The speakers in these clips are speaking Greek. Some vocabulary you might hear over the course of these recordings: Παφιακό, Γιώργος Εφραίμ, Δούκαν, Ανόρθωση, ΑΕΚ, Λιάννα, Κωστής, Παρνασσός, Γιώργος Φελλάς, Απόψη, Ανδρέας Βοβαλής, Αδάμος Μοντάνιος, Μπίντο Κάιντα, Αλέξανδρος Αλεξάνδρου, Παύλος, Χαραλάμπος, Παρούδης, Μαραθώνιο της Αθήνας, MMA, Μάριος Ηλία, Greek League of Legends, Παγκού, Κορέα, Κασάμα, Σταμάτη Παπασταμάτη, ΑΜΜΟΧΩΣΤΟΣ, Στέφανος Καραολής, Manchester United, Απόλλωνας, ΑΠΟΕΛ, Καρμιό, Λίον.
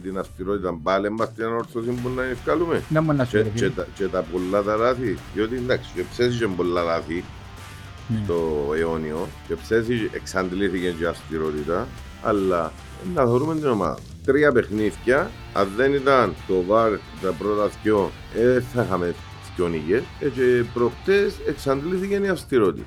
την αυστηρότητα πάλι μας την ανόρθωση που να ευκαλούμε. Να μου αναφέρει. Και τα πολλά τα λάθη, διότι εντάξει, και ψέζηκε πολλά λάθη στο αιώνιο, και ψέζηκε, εξαντλήθηκε και αυστηρότητα, αλλά να θεωρούμε την ομάδα. Τρία παιχνίδια, αν δεν ήταν το βάρ τα πρώτα δυο, θα είχαμε δυο νίκες, και προχτές εξαντλήθηκε η αυστηρότητα.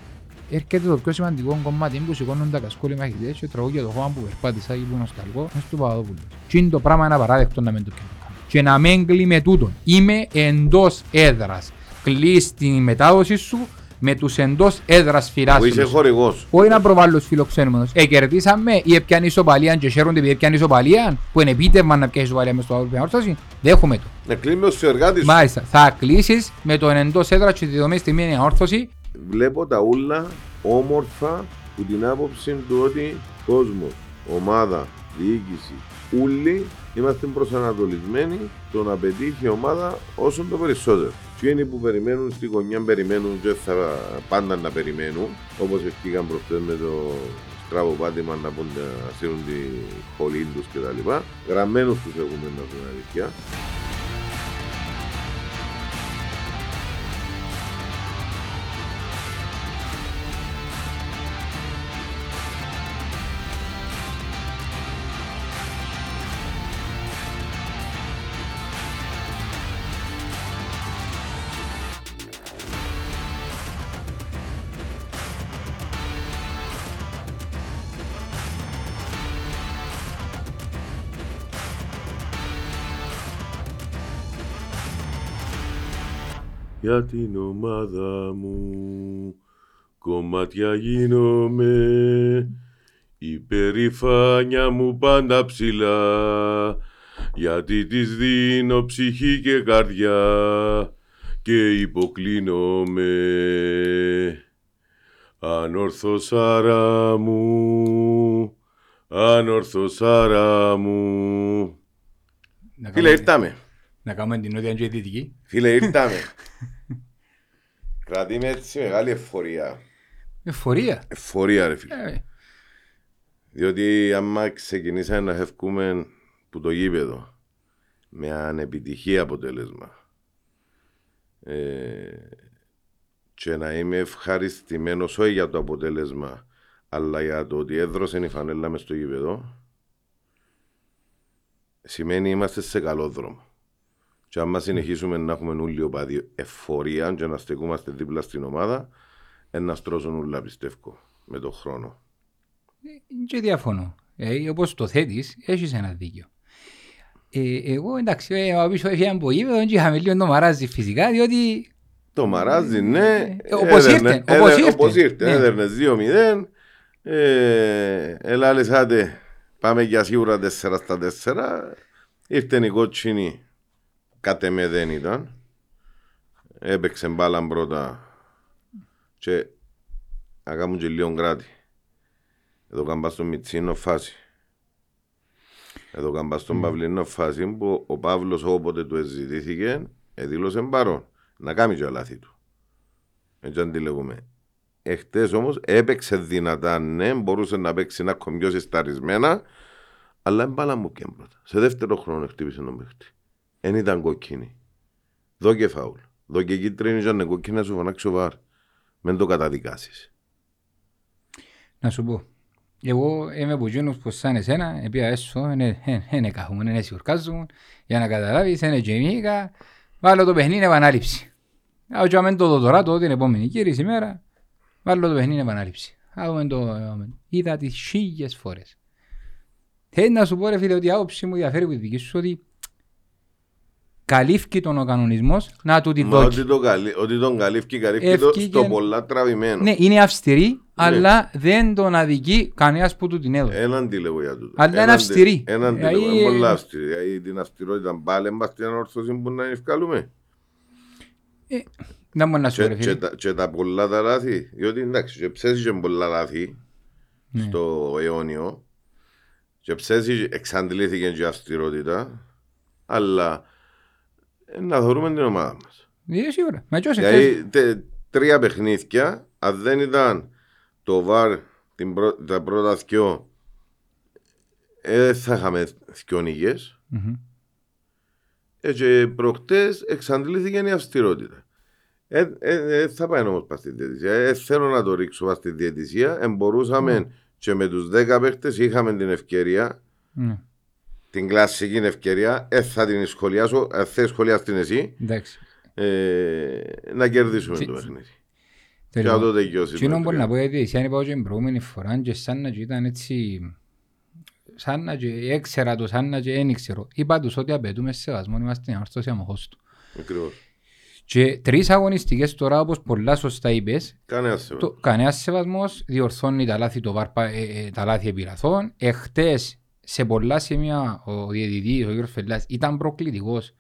Έρχεται το πιο σημαντικό κομμάτι που σηκώνουν τα κασκόλοι μαχητές και τραγούγια το χώμα που περπάτησα και που είναι ο σκαλκό μες του Παπαδόπουλου. Και είναι το πράγμα ένα παράδεκτο να μην το κάνω. Και να μην κλεί με τούτον. Είμαι εντός έδρας. Κλείς την μετάδοση σου με τους εντός έδρας φυράσιμους. Που είσαι χορηγός. Όχι να προβάλλω τους φιλοξένους. Κερδίσαμε ή έπιαν ισοπαλίαν και χαίρονται επειδή έπιαν ισοπαλίαν που είναι επίτευμα να πιάσεις ισοπαλία μες στο άλλο πιανόρθωση. Δέχομαι το. Να κλείσεις με τους συνεργάτες. Μάλιστα. Θα κλείσεις με τον εντός έδρας και τη δομή στη μία ανόρθωση. Βλέπω τα ούλα όμορφα που την άποψη του ότι κόσμο, ομάδα, διοίκηση, ούλοι είμαστε προσανατολισμένοι στο να πετύχει η ομάδα όσο το περισσότερο. Και είναι που περιμένουν στη γωνιά, περιμένουν και θα πάντα να περιμένουν, όπως ευκήκαν προχτές με το στράβο πάτημα να πούν να στείλουν τη χολή τους κτλ. Γραμμένους τους έχουμε να δουν αλήθεια. Για την ομάδα μου κομμάτια γίνομαι, η περηφάνια μου πάντα ψηλά, γιατί της δίνω ψυχή και καρδιά και υποκλίνομαι. Ανόρθος άρα μου, ανόρθος άρα μου. Φίλε, ήρθαμε. Να κάνουμε την νότια και δυτική. Φίλε, ήρθαμε. Κρατεί με έτσι μεγάλη ευφορία. Ευφορία. Ευφορία ρε φίλε. Διότι άμα ξεκινήσαμε να χευκούμε που το γήπεδο με ανεπιτυχή αποτέλεσμα και να είμαι ευχαριστημένος όχι για το αποτέλεσμα αλλά για το ότι έδρωσε η φανέλα μες στο γήπεδο, σημαίνει είμαστε σε καλό δρόμο. Και άμα συνεχίσουμε να έχουμε ούλιο πάδι ευφορία και να στεκούμαστε δίπλα στην ομάδα, να στρώσουν ούλα πιστεύω με τον χρόνο. Και διαφωνώ. Όπως το θέτεις, έχεις ένα δίκιο. Εγώ εντάξει, πίσω έφυγαν από γήπεδο και είχαμε λίγο το μαράζι φυσικά, διότι... Το μαράζι, ναι. Όπως ήρθε, έδερνες 2-0. Έλα λεσάτε, πάμε για σίγουρα 4-4. Ήρθεν οι κότσινοι. Κάτε με δεν ήταν, έπαιξε μπάλα πρώτα και να κάνουν και λίγο κράτη. Εδώ κάμπα στον Μιτσίνο φάση, εδώ κάμπα στον Παυλίνο φάση που ο Παύλος όποτε του εζητήθηκε δήλωσε παρόν, να κάνει και λάθη του. Έτσι αντιλεγούμε. Εχτες όμως έπαιξε δυνατά, ναι, μπορούσε να παίξει να κομπιώσει σταρισμένα, αλλά μπάλα μου και πρώτα. Σε δεύτερο χρόνο χτύπησε τον παίχτη. Εν ήταν κοκκίνη. Δω και φάουλ. Δω και κίτρινη ήταν κοκκίνη να σου φωνάξει ο βαρ. Μεν το καταδικάσεις. Να σου πω. Εγώ είμαι από γίνους πως σαν εσένα, επειδή έσω, είναι καχούμουν, είναι σιουρκάζουν, για να καταλάβεις, είναι γεμίκα, βάλω το παιχνίδι επανάληψη. Άω και αμέν το δω τώρα, το την επόμενη κύριση ημέρα, βάλω το παιχνίδι επανάληψη. Άω το είδα τις χίλιες φορές. Θέλει να σου πω ρε φίλε ότι η άποψη μου διαφέρει από τη δική σου ότι καλύφκει τον ο κανονισμός να του την δώσει. Ότι τον καλύφκει, καλύφκει το στο πολλά τραβημένο. Ναι, είναι αυστηρή, αλλά δεν τον αδικεί κανένας που του την έδωσε. Έναν τη λέγω για τούτο. Αλλά είναι αυστηρή. Έναν τη λέγω, είναι πολλά αυστηρή. Την αυστηρότητα πάλι μας την ανόρθωση που να ευκαλούμε. Να μου να σου ρε φίλε. Και τα πολλά τα λάθη, διότι εντάξει, και ψέζηκε πολλά λάθη στο αιώνιο και ψέζηκε, εξαντλήθηκε και αυστηρότητα, αλλά να θεωρούμε την ομάδα μας. Σίγουρα. Δηλαδή, τρία παιχνίδια, αν δεν ήταν το βαρ τα πρώτα δυο, θα είχαμε δυο νίκες. Mm-hmm. Και προχτές εξαντλήθηκε η αυστηρότητα. Θα πάει όμως πας στην διαιτησία. Θέλω να το ρίξω πας στην διαιτησία. Μπορούσαμε και με τους 10 παίχτες είχαμε την ευκαιρία, την κλασική ευκαιρία, θα την σχολιάσω, θες σχολιάς την εσύ, να κερδίσουμε το παιχνίδι. Και να το τελειώσει. Τι μπορεί να πω, γιατί αν είπα την προηγούμενη φορά και σαν να ήταν έτσι... Σαν να έξερα το, σαν να ένιξερα. Είπα τους ότι απαιτούμε σεβασμό, είμαστε μια ορθώση αμοχώς του. Ακριβώς. Και τρεις αγωνιστικές τώρα, όπως πολλά σωστά είπες, κανένας σεβασμός, διορθώνει τα λάθη, τα λάθη επειραθών. Εχτες σε πολλά σημεία ο διαιτητής, ο Γιώργος Φελλάς, ήταν προκλητικός.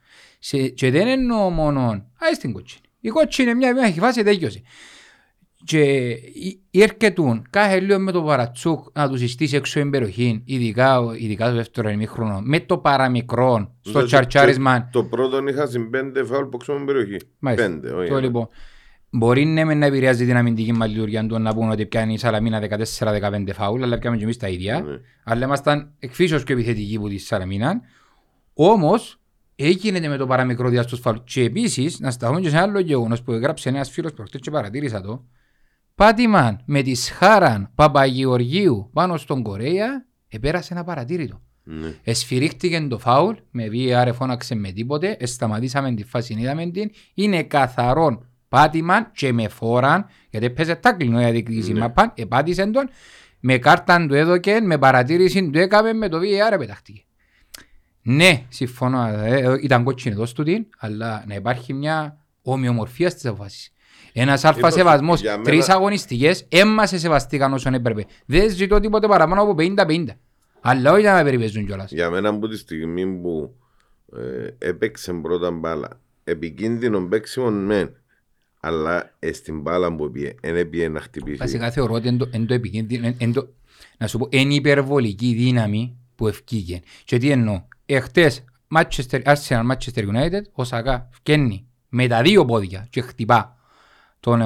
Και δεν εννοώ μόνο, στην κότσινη. Η κότσινη μια φάση τέτοιωσε. Και έρχεται κάθε λίγο με το παρατσούκ να του συστήσει έξω την περιοχή, ειδικά στο δεύτερο ημίχρονο, με το παραμικρό στο δηλαδή, τσαρτσάρισμαν. Το πρώτο είχα στην 5 φάουλ που ξέρω την περιοχή. Μάλιστα. 5, όχι. Το, λοιπόν, μπορεί να επηρεάζει την αμυντική μας λειτουργία του να πούνε ότι πιάνει η Σαλαμίνα 14-15 φάουλ, αλλά πιάνουμε και εμείς τα ίδια. Ναι. Αλλά ήμασταν εκφύσεως και επιθετικοί που τη Σαλαμίνα. Όμως, έγινε με το παραμικρό διάστος φάουλ. Και επίσης, να σταθούμε και σε άλλο γεγονός που έγραψε ένας φίλος προχτές και παρατήρησα το. Πάτημαν με τη Σχάραν Παπαγεωργίου πάνω στον Κορέα επέρασε ένα παρατήρητο. Ναι. Εσφυρίχτηκε το φάουλ, με VR φώναξε με τίποτε, σταματήσαμε τη φάση, είδαμε την. Είναι καθαρόν πάτημαν και με φόραν, γιατί έπαιζε τάκλινο για διεκδίκηση μαπάν, επάτησε τον, με κάρταν του έδωκε, με παρατήρηση του έκαμε, με το VR πετάχτηκε. Ναι, συμφωνώ, ήταν κότσινη εδώ στούτην, αλλά να υπάρχει μια ομοιομορφία στις αποφάσεις. Ένας αλφα σεβασμός, τρεις αγωνιστικές, έμμα σε σεβαστήκαν όσον έπρεπε. Δεν ζητώ τίποτε παραπάνω από 50-50. Αλλά όχι να με περιπέζουν κιόλας. Για μένα από τη στιγμή που έπαιξε πρώτα μπάλα, επικίνδυνο παίξιμο μεν, αλλά στην μπάλα που έπιε να χτυπήσει. Βασικά θεωρώ ότι να σου πω, είναι υπερβολική δύναμη που ευκήγε. Και τι εννοώ, εχτες Arsenal, Manchester United, ο Σάκα φκένει με τα δύο πόδια και χτυπά. Τον,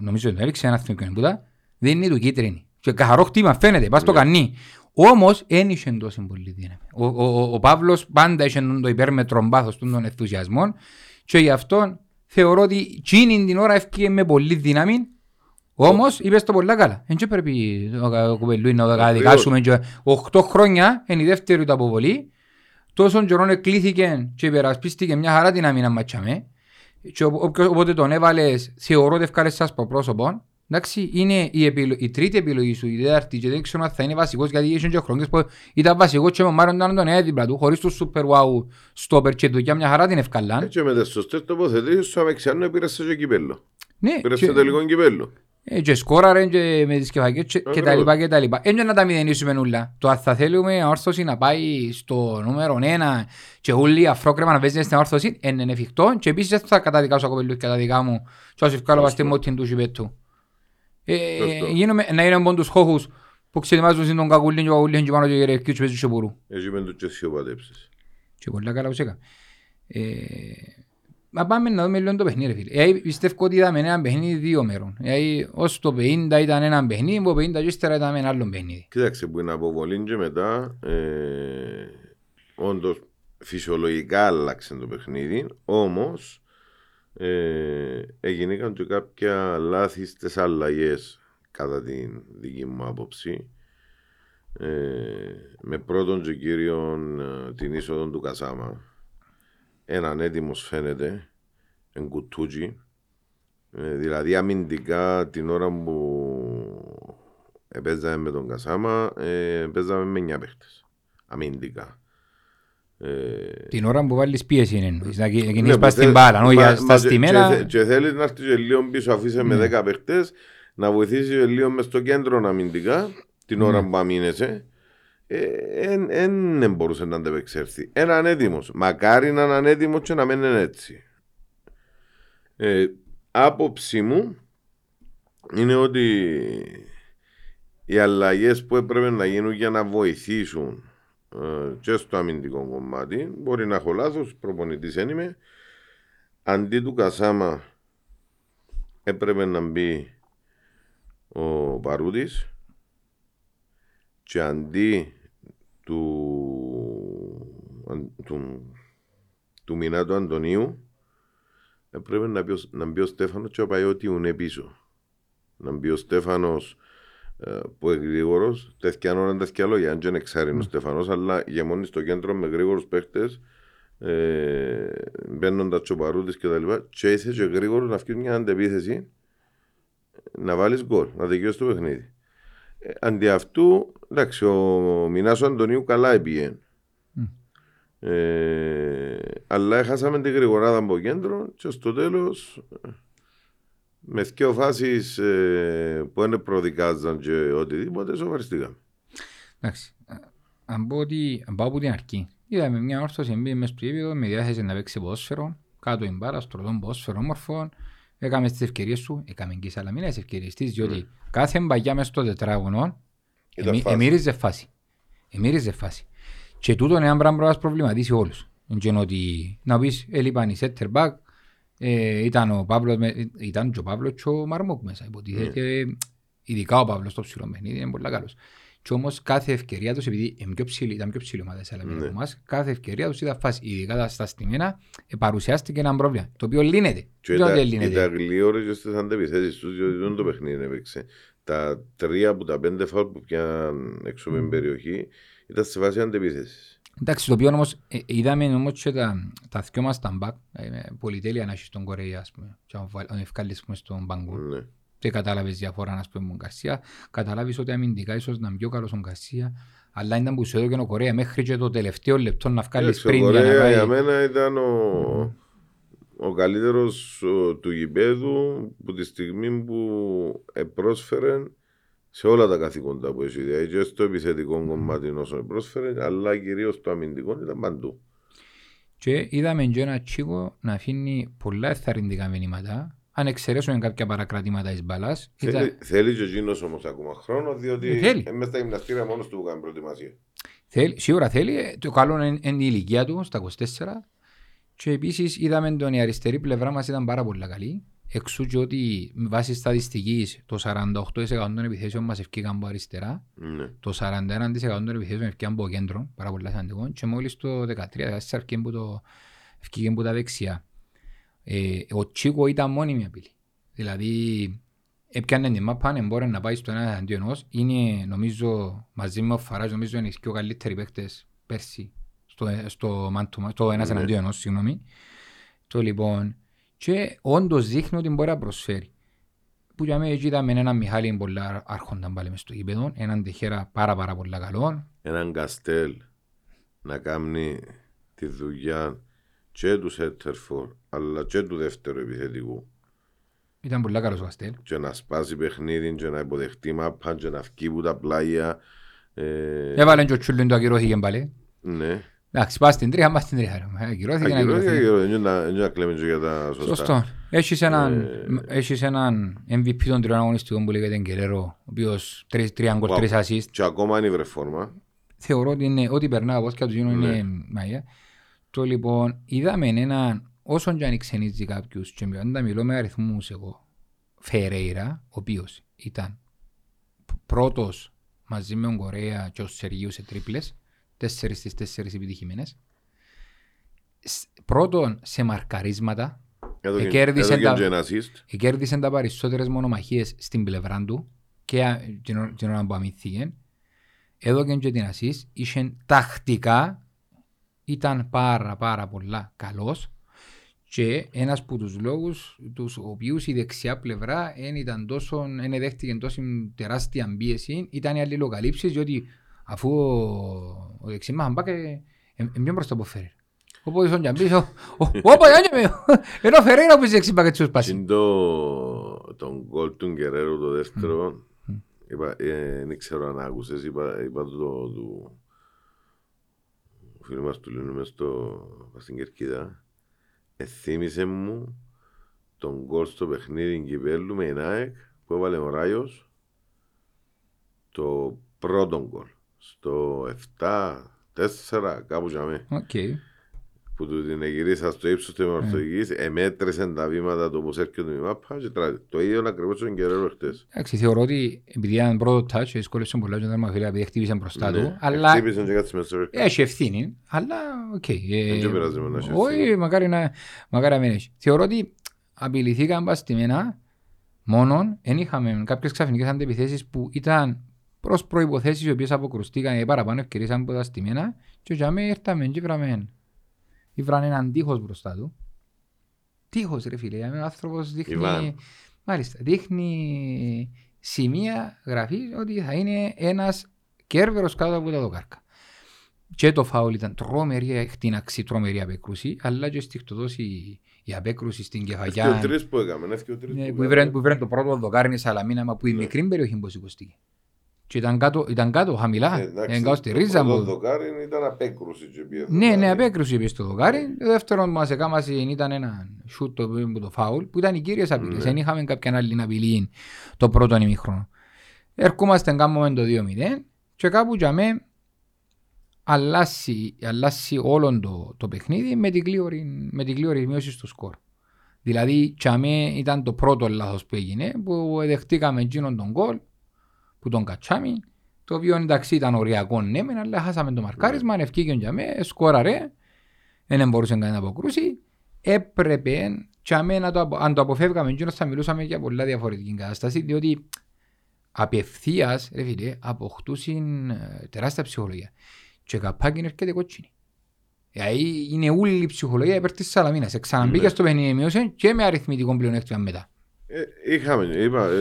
νομίζω ότι το έριξε ένα θυμικό εμπούτα, δεν είναι του κίτρινη. Και καθαρό χτήμα φαίνεται, πας το κανεί. Όμως, ένιξε τόσο πολύ δύναμη. Ο Παύλος πάντα είχε το υπέρμετρο μπάθος των ενθουσιασμών και γι' αυτό θεωρώ ότι εκείνη την ώρα έφυγε με πολύ δύναμη. Όμως, είπες το πολλά καλά. Εν και πρέπει ο Κουπελούι να καταδικάσουμε. 8 χρόνια είναι η δεύτερη του αποβολή. Τόσον καιρόν εκλήθηκε και υπερασπίστηκε μια χαρά δύναμη να ματσάμε. Οπότε τον έβαλες, θεωρώ ότι ευκάλεσαι σας προπρόσωπον. Εντάξει, είναι η τρίτη επιλογή σου, η τέταρτη, και δεν ξέρω αν θα είναι βασικός, γιατί ήσουν και χρόνες που ήταν βασικός και με Μάριον ήταν τον έδιπλα του, χωρίς το σούπερ ουάου στο περκέτο, για μια χαρά την ευκαλάν. Έτσι με τα σωστές τοποθετήσεις σου αμεξιάνου πήρασε το κυπέλλο. Ναι. Πήρασε το τελικό κυπέλλο. Και σκόραρε και με τις κεφακές και τα λοιπά και τα λοιπά. Έτσι να τα μηδενίσουμε νουλά. Το αν θα θέλουμε όρθωση να πάει στο νούμερο 1 και όλοι αφρόκρεμα να παίζουν στην όρθωση είναι εφικτό. Και επίσης θα καταδικάσω ακόμα λίγο κατά δικά μου και όσοι βγάλω βαστή μότιν του γηπέτου. Να είναι μόνο τους χώχους που ξετοιμάζουν τον κακουλίν και ο κακουλίν και πάνω και γερευκή και παίζουν και μπορούν. Εσύ με το και σιωπατέψεις. Και πολλά καλά που σέκα. Μα πάμε να δούμε λίγο το παιχνίδι, ρε φίλε. Πιστεύω ότι είδαμε έναν παιχνίδι δύο μέρων. Ως το 50 ήταν έναν παιχνίδι, από 50 και ύστερα είδαμε ένα άλλο παιχνίδι. Κοίταξε που είναι αποβολή και μετά, όντως φυσιολογικά άλλαξε το παιχνίδι, όμως έγιναν και κάποια λάθη στις αλλαγές, κατά την δική μου άποψη. Με πρώτον και κύριον την είσοδο του Κασάμα. Έναν έτοιμος φαίνεται, εν κουτούτσι, δηλαδή αμυντικά την ώρα που παίζαμε με τον Κασάμα, παίζαμε με 9 παίχτες, αμυντικά. Την ώρα που βάλεις πίεση εννοείς, να κινείς πας στην μπάλα, στα στιμένα. Και θέλεις να έρθεις και λίγο πίσω, αφήσε με 10 παίχτες, να βοηθήσεις λίγο μες στο κέντρο αμυντικά, την ώρα που αμήνεσαι. Δεν μπορούσε να αντεπεξέλθει. Έναν έτοιμος. Μακάρι να είναι ανέτοιμος και να μένει έτσι. Άποψή μου είναι ότι οι αλλαγές που έπρεπε να γίνουν για να βοηθήσουν και στο αμυντικό κομμάτι, μπορεί να έχω λάθος, προπονητής εν είμαι, αντί του Κασάμα έπρεπε να μπει ο Παρούδης και αντί του μηνά του Αντωνίου, πρέπει να μπει ο Στέφανος και να πάει ό,τι είναι πίσω. Να μπει ο Στέφανος που είναι γρήγορος, τα εθιάν όλα τα λόγια, αν και είναι εξάρρυνο ο Στέφανος, αλλά γεμώνει στο κέντρο με γρήγορους παίχτες, μπαίνουν τα τσοπαρούδες και τα λοιπά, και είσαι και γρήγορος να φτιάξει μια αντεπίθεση, να βάλεις γκολ, να δικαιώσεις το παιχνίδι. Αντί αυτού, εντάξει, ο Μινάς ο Αντωνίου καλά έπιε. Αλλά έχασαμε τη γρηγοράδα από κέντρο και στο τέλος με δύο φάσεις που δεν προδικάζαν και οτιδήποτε σοβαριστήκαμε. Εντάξει, αν πάω από την αρχή, είδαμε μια όρθωση εμπή μέσα στο επίπεδο με διάθεση να παίξει ποδόσφαιρο, κάτω εμπάρα, στροδόν ποδόσφαιρο όμορφο. Έκαμε στις ευκαιρίες σου, έκαμε και η Σαλαμίνα στις ευκαιρίες της, διότι κάθε μπαγιά μέσα στο τετράγωνο εμύριζε φάση. Εμύριζε φάση. Και τούτο είναι ένα πράγμα που μας προβληματίσει όλους. Να πεις, έλειπαν οι center back, ήταν και ο Παύλος και ο Μαρμόκ μέσα. Υποτίθεται, ειδικά ο Παύλος στο ψηλό παιχνίδι είναι πολύ καλός. Και όμως κάθε ευκαιρία τους, επειδή ήταν πιο ψηλή ομάδα η Σαλαμίνα από εμάς, κάθε ευκαιρία τους ήταν φάση. Ειδικά στα στιμένα παρουσιάστηκε ένα πρόβλημα, το οποίο λύνεται. Και τα γλύωρες και στις αντεπιθέσεις τους, διότι δεν το παιχνίδι έπαιξε. Τα 3 από τα 5 φάουλ που πιάνουν έξω από την περιοχή ήταν σε φάση αντεπίθεσης. Εντάξει, το οποίο όμως είδαμε όμως και τα δυο μας τα μπακ, πολυτέλεια να έχει στον Κορέα, ας πούμε, και αν ευκάλεις στον Παγκού. Δεν κατάλαβες διαφορά, ας πούμε, ο Γκαρσία. Καταλάβεις ότι αμυντικά ίσως να είναι πιο καλός ο Γκαρσία, αλλά ήταν που σου έδωκε ο Κορέα μέχρι και το τελευταίο λεπτό να βγάλεις πριν. Ο Κορέα για μένα ήταν ο καλύτερος του γηπέδου που τη στιγμή που πρόσφερε σε όλα τα καθήκοντα που έχει ιδέα, και στο επιθετικό κομμάτι όσο πρόσφερε, αλλά κυρίως το αμυντικό ήταν παντού. Και είδαμε και ένα τσίγο να αφήνει πολλά εθαρρυντικά μηνύματα, αν εξαιρέσουν κάποια παρακρατήματα της μπαλάς. Θέλει και εκείνος όμως ακόμα χρόνο, διότι μέσα στα γυμναστήρια μόνος του κάνει προετοιμασία. Σίγουρα θέλει, το καλό είναι η ηλικία του, στα 24. Και επίσης είδαμε ότι η αριστερή πλευρά μας ήταν πάρα πολύ καλή. Εξού και ότι βάσει στατιστικής το 48% των επιθέσεων μας ευκήκαν από αριστερά, το 41% των επιθέσεων ευκήκαν από κέντρο, πάρα πολύ σημαντικό, και μόλις το 13-14% ευκήκαν από τα δεξιά. Ο Τσίκο ήταν μόνιμη απειλή. Δηλαδή, έπιανε την μάπα, μπορεί να πάει στο ένα εναντίον ενός. Είναι, νομίζω, μαζί με ο Φαράζ, νομίζω είναι οι πιο καλύτεροι παίκτες πέρσι στο ένας εναντίον ενός, συγγνώμη. Το λοιπόν, και όντως δείχνει ότι μπορεί να προσφέρει. Που για μένα είδαμε έναν Μιχάλη πολλά άρχονταν πάλι μες στο γήπεδο, έναν Τεχέρα πάρα πολλά καλό. Έναν Καστέλ να κάνει τη δουλειά και του Σέτερφορ, αλλά και του δεύτερου επιθετικού. Ήταν πολλά καλός ο Καστέλ. Και να σπάσει παιχνίδι, και να υποδεχτεί μάπα, και να βγει που τα πλάγια. Έβαλε και ο Τσούλιν το ακυρώθηκε πάλι. Ναι. Εντάξει, πας στην τρίχα, Ακυρώθηκε να ακυρώθηκε. Να κλαίμε και για τα σωστά. Σωστό. Έχεις έναν MVP των τριών αγωνιστικών που λέγεται Γκερέρο, ο οποίος 3 γκολ, 3 ασίστ. Και ακόμα είναι η βρεφόρμα. Θεωρώ ότι είναι ό,τι περνά από όσκια του γίνουν είναι μαγεία. Το λοιπόν, είδαμε έναν, όσον και αν ξενίζει κάποιους, και όταν μιλώ με αριθμούς εγώ, Φερέιρα, ο οποίος ήταν πρώτος μαζί με τον Κορέα και ο Σεργίου σε τρίπλες, 4 στις 4 επιτυχημένες. Πρώτον σε μαρκαρίσματα, εκέρδισαν τα περισσότερες μονομαχίες στην πλευρά του και την ώρα που αμυνθήκαν. Έδωκαν και την ασίστ, είχαν τακτικά, ήταν πάρα πολλά καλός, και ένας από τους λόγους τους οποίους η δεξιά πλευρά δεν δέχτηκε τόσο τεράστια πίεση ήταν οι αλληλοκαλύψεις, διότι αφού ο δεξιμάς μπακ πιο μπροστά από Φερέρα. Οπότε στον Γιαμπίσο, όπα Γιάννη με, ενώ Φερέρα που είσαι δεξιμάς και τους πάση. Είναι τον γκολ του Γκερέρου το δεύτερο, δεν ξέρω αν άκουσες, είπα το του φίλου μας του Λίνου μες στην Κερκίδα, εθύμισε μου τον γκολ στο παιχνίδι Κυπέλλου με την ΑΕΚ που έβαλε ο Ράιος το πρώτο γκολ. Στο 7-4 κάπου για μένα. που του την γυρίσα στο ύψος του ημορθογής, εμέτρησε τα βήματα του Μουσέρκιου του Μιμάπα και το ίδιο ακριβώς τον Κεραίρο χτες. Εντάξει, θεωρώ ότι επειδή ήταν πρώτο τάτσο, δυσκόλεψαν πολλά και ήταν μαφιλία, επειδή χτύπησαν μπροστά του, αλλά έχει ευθύνη, αλλά οκ. Δεν και πειράζει μόνο να έχει ευθύνη. Όχι, μακάρι να μην έχει. Θεωρώ ότι απειληθήκαν παστημένα μόνον, εν είχαμε κάποιες ξαφνικές αντεπιθέσεις που ήταν προς προϋποθέσεις οι οποίες αποκρουστήκαν ή παραπάνω ευκαιρίσαν από τα στιμένα και για μένα ήρθαμε και βράμε. Ήβρανε έναν τείχος μπροστά του. Τείχος ρε φίλε, έναν άνθρωπος δείχνει, μάλιστα, δείχνει σημεία γραφής ότι θα είναι ένας κέρβερος κάτω από τα δοκάρκα. Και το φάουλ ήταν τρομερή, χτίναξη, τρομερή απέκρουση, αλλά και στιχτοδόση η απέκρουση στην κεφαλιά. Έφτιαξε ο τρεις που έκαμε. Που βρένε το πρώτο δοκάρι η Σαλαμίνα, μα που η μικρή περιοχή μποσικοστήκε. Και ήταν κάτω, χαμηλά, εγκάω στη ρίζα μου. Το δοκάρι ήταν απέκρουση. Ναι, απέκρουση πίσω στο δοκάρι. Το δεύτερο μας έκαμασε ήταν ένα σούτ από το φάουλ, που ήταν οι κύριες απειλές. Δεν είχαμε κάποιαν άλλη απειλή το πρώτο ημίχρονο. Ερχόμαστε κάμουμε το 2-0 και κάπου για μέ αλλάσει όλο το παιχνίδι με την κλειόρη μείωση στο σκορ. Δηλαδή για μέ ήταν το πρώτο λάθος που έγινε, που δεχτήκαμε εκείνον τον γκολ, που τον κατσάμι, το οποίο εντάξει ήταν οριακό ναι, αλλά χάσαμε το μαρκάρισμα, ευκήκαν για μένα, σκόραρε, δεν μπορούσε κανένα να αποκρούσει, έπρεπε για μένα, αν το αποφεύγαμε και θα μιλούσαμε για πολλά διαφορετική κατάσταση, διότι απευθείας, ρε φίλε, αποκτούσαν τεράστια ψυχολογία και καπάκι έρχεται κότσινη. Δηλαδή είναι όλη η ψυχολογία υπέρ της Σαλαμίνας, ξαναμπήκε στο παιχνίδι μείωσε και με αριθμητικό πλεονέκτημα μετά.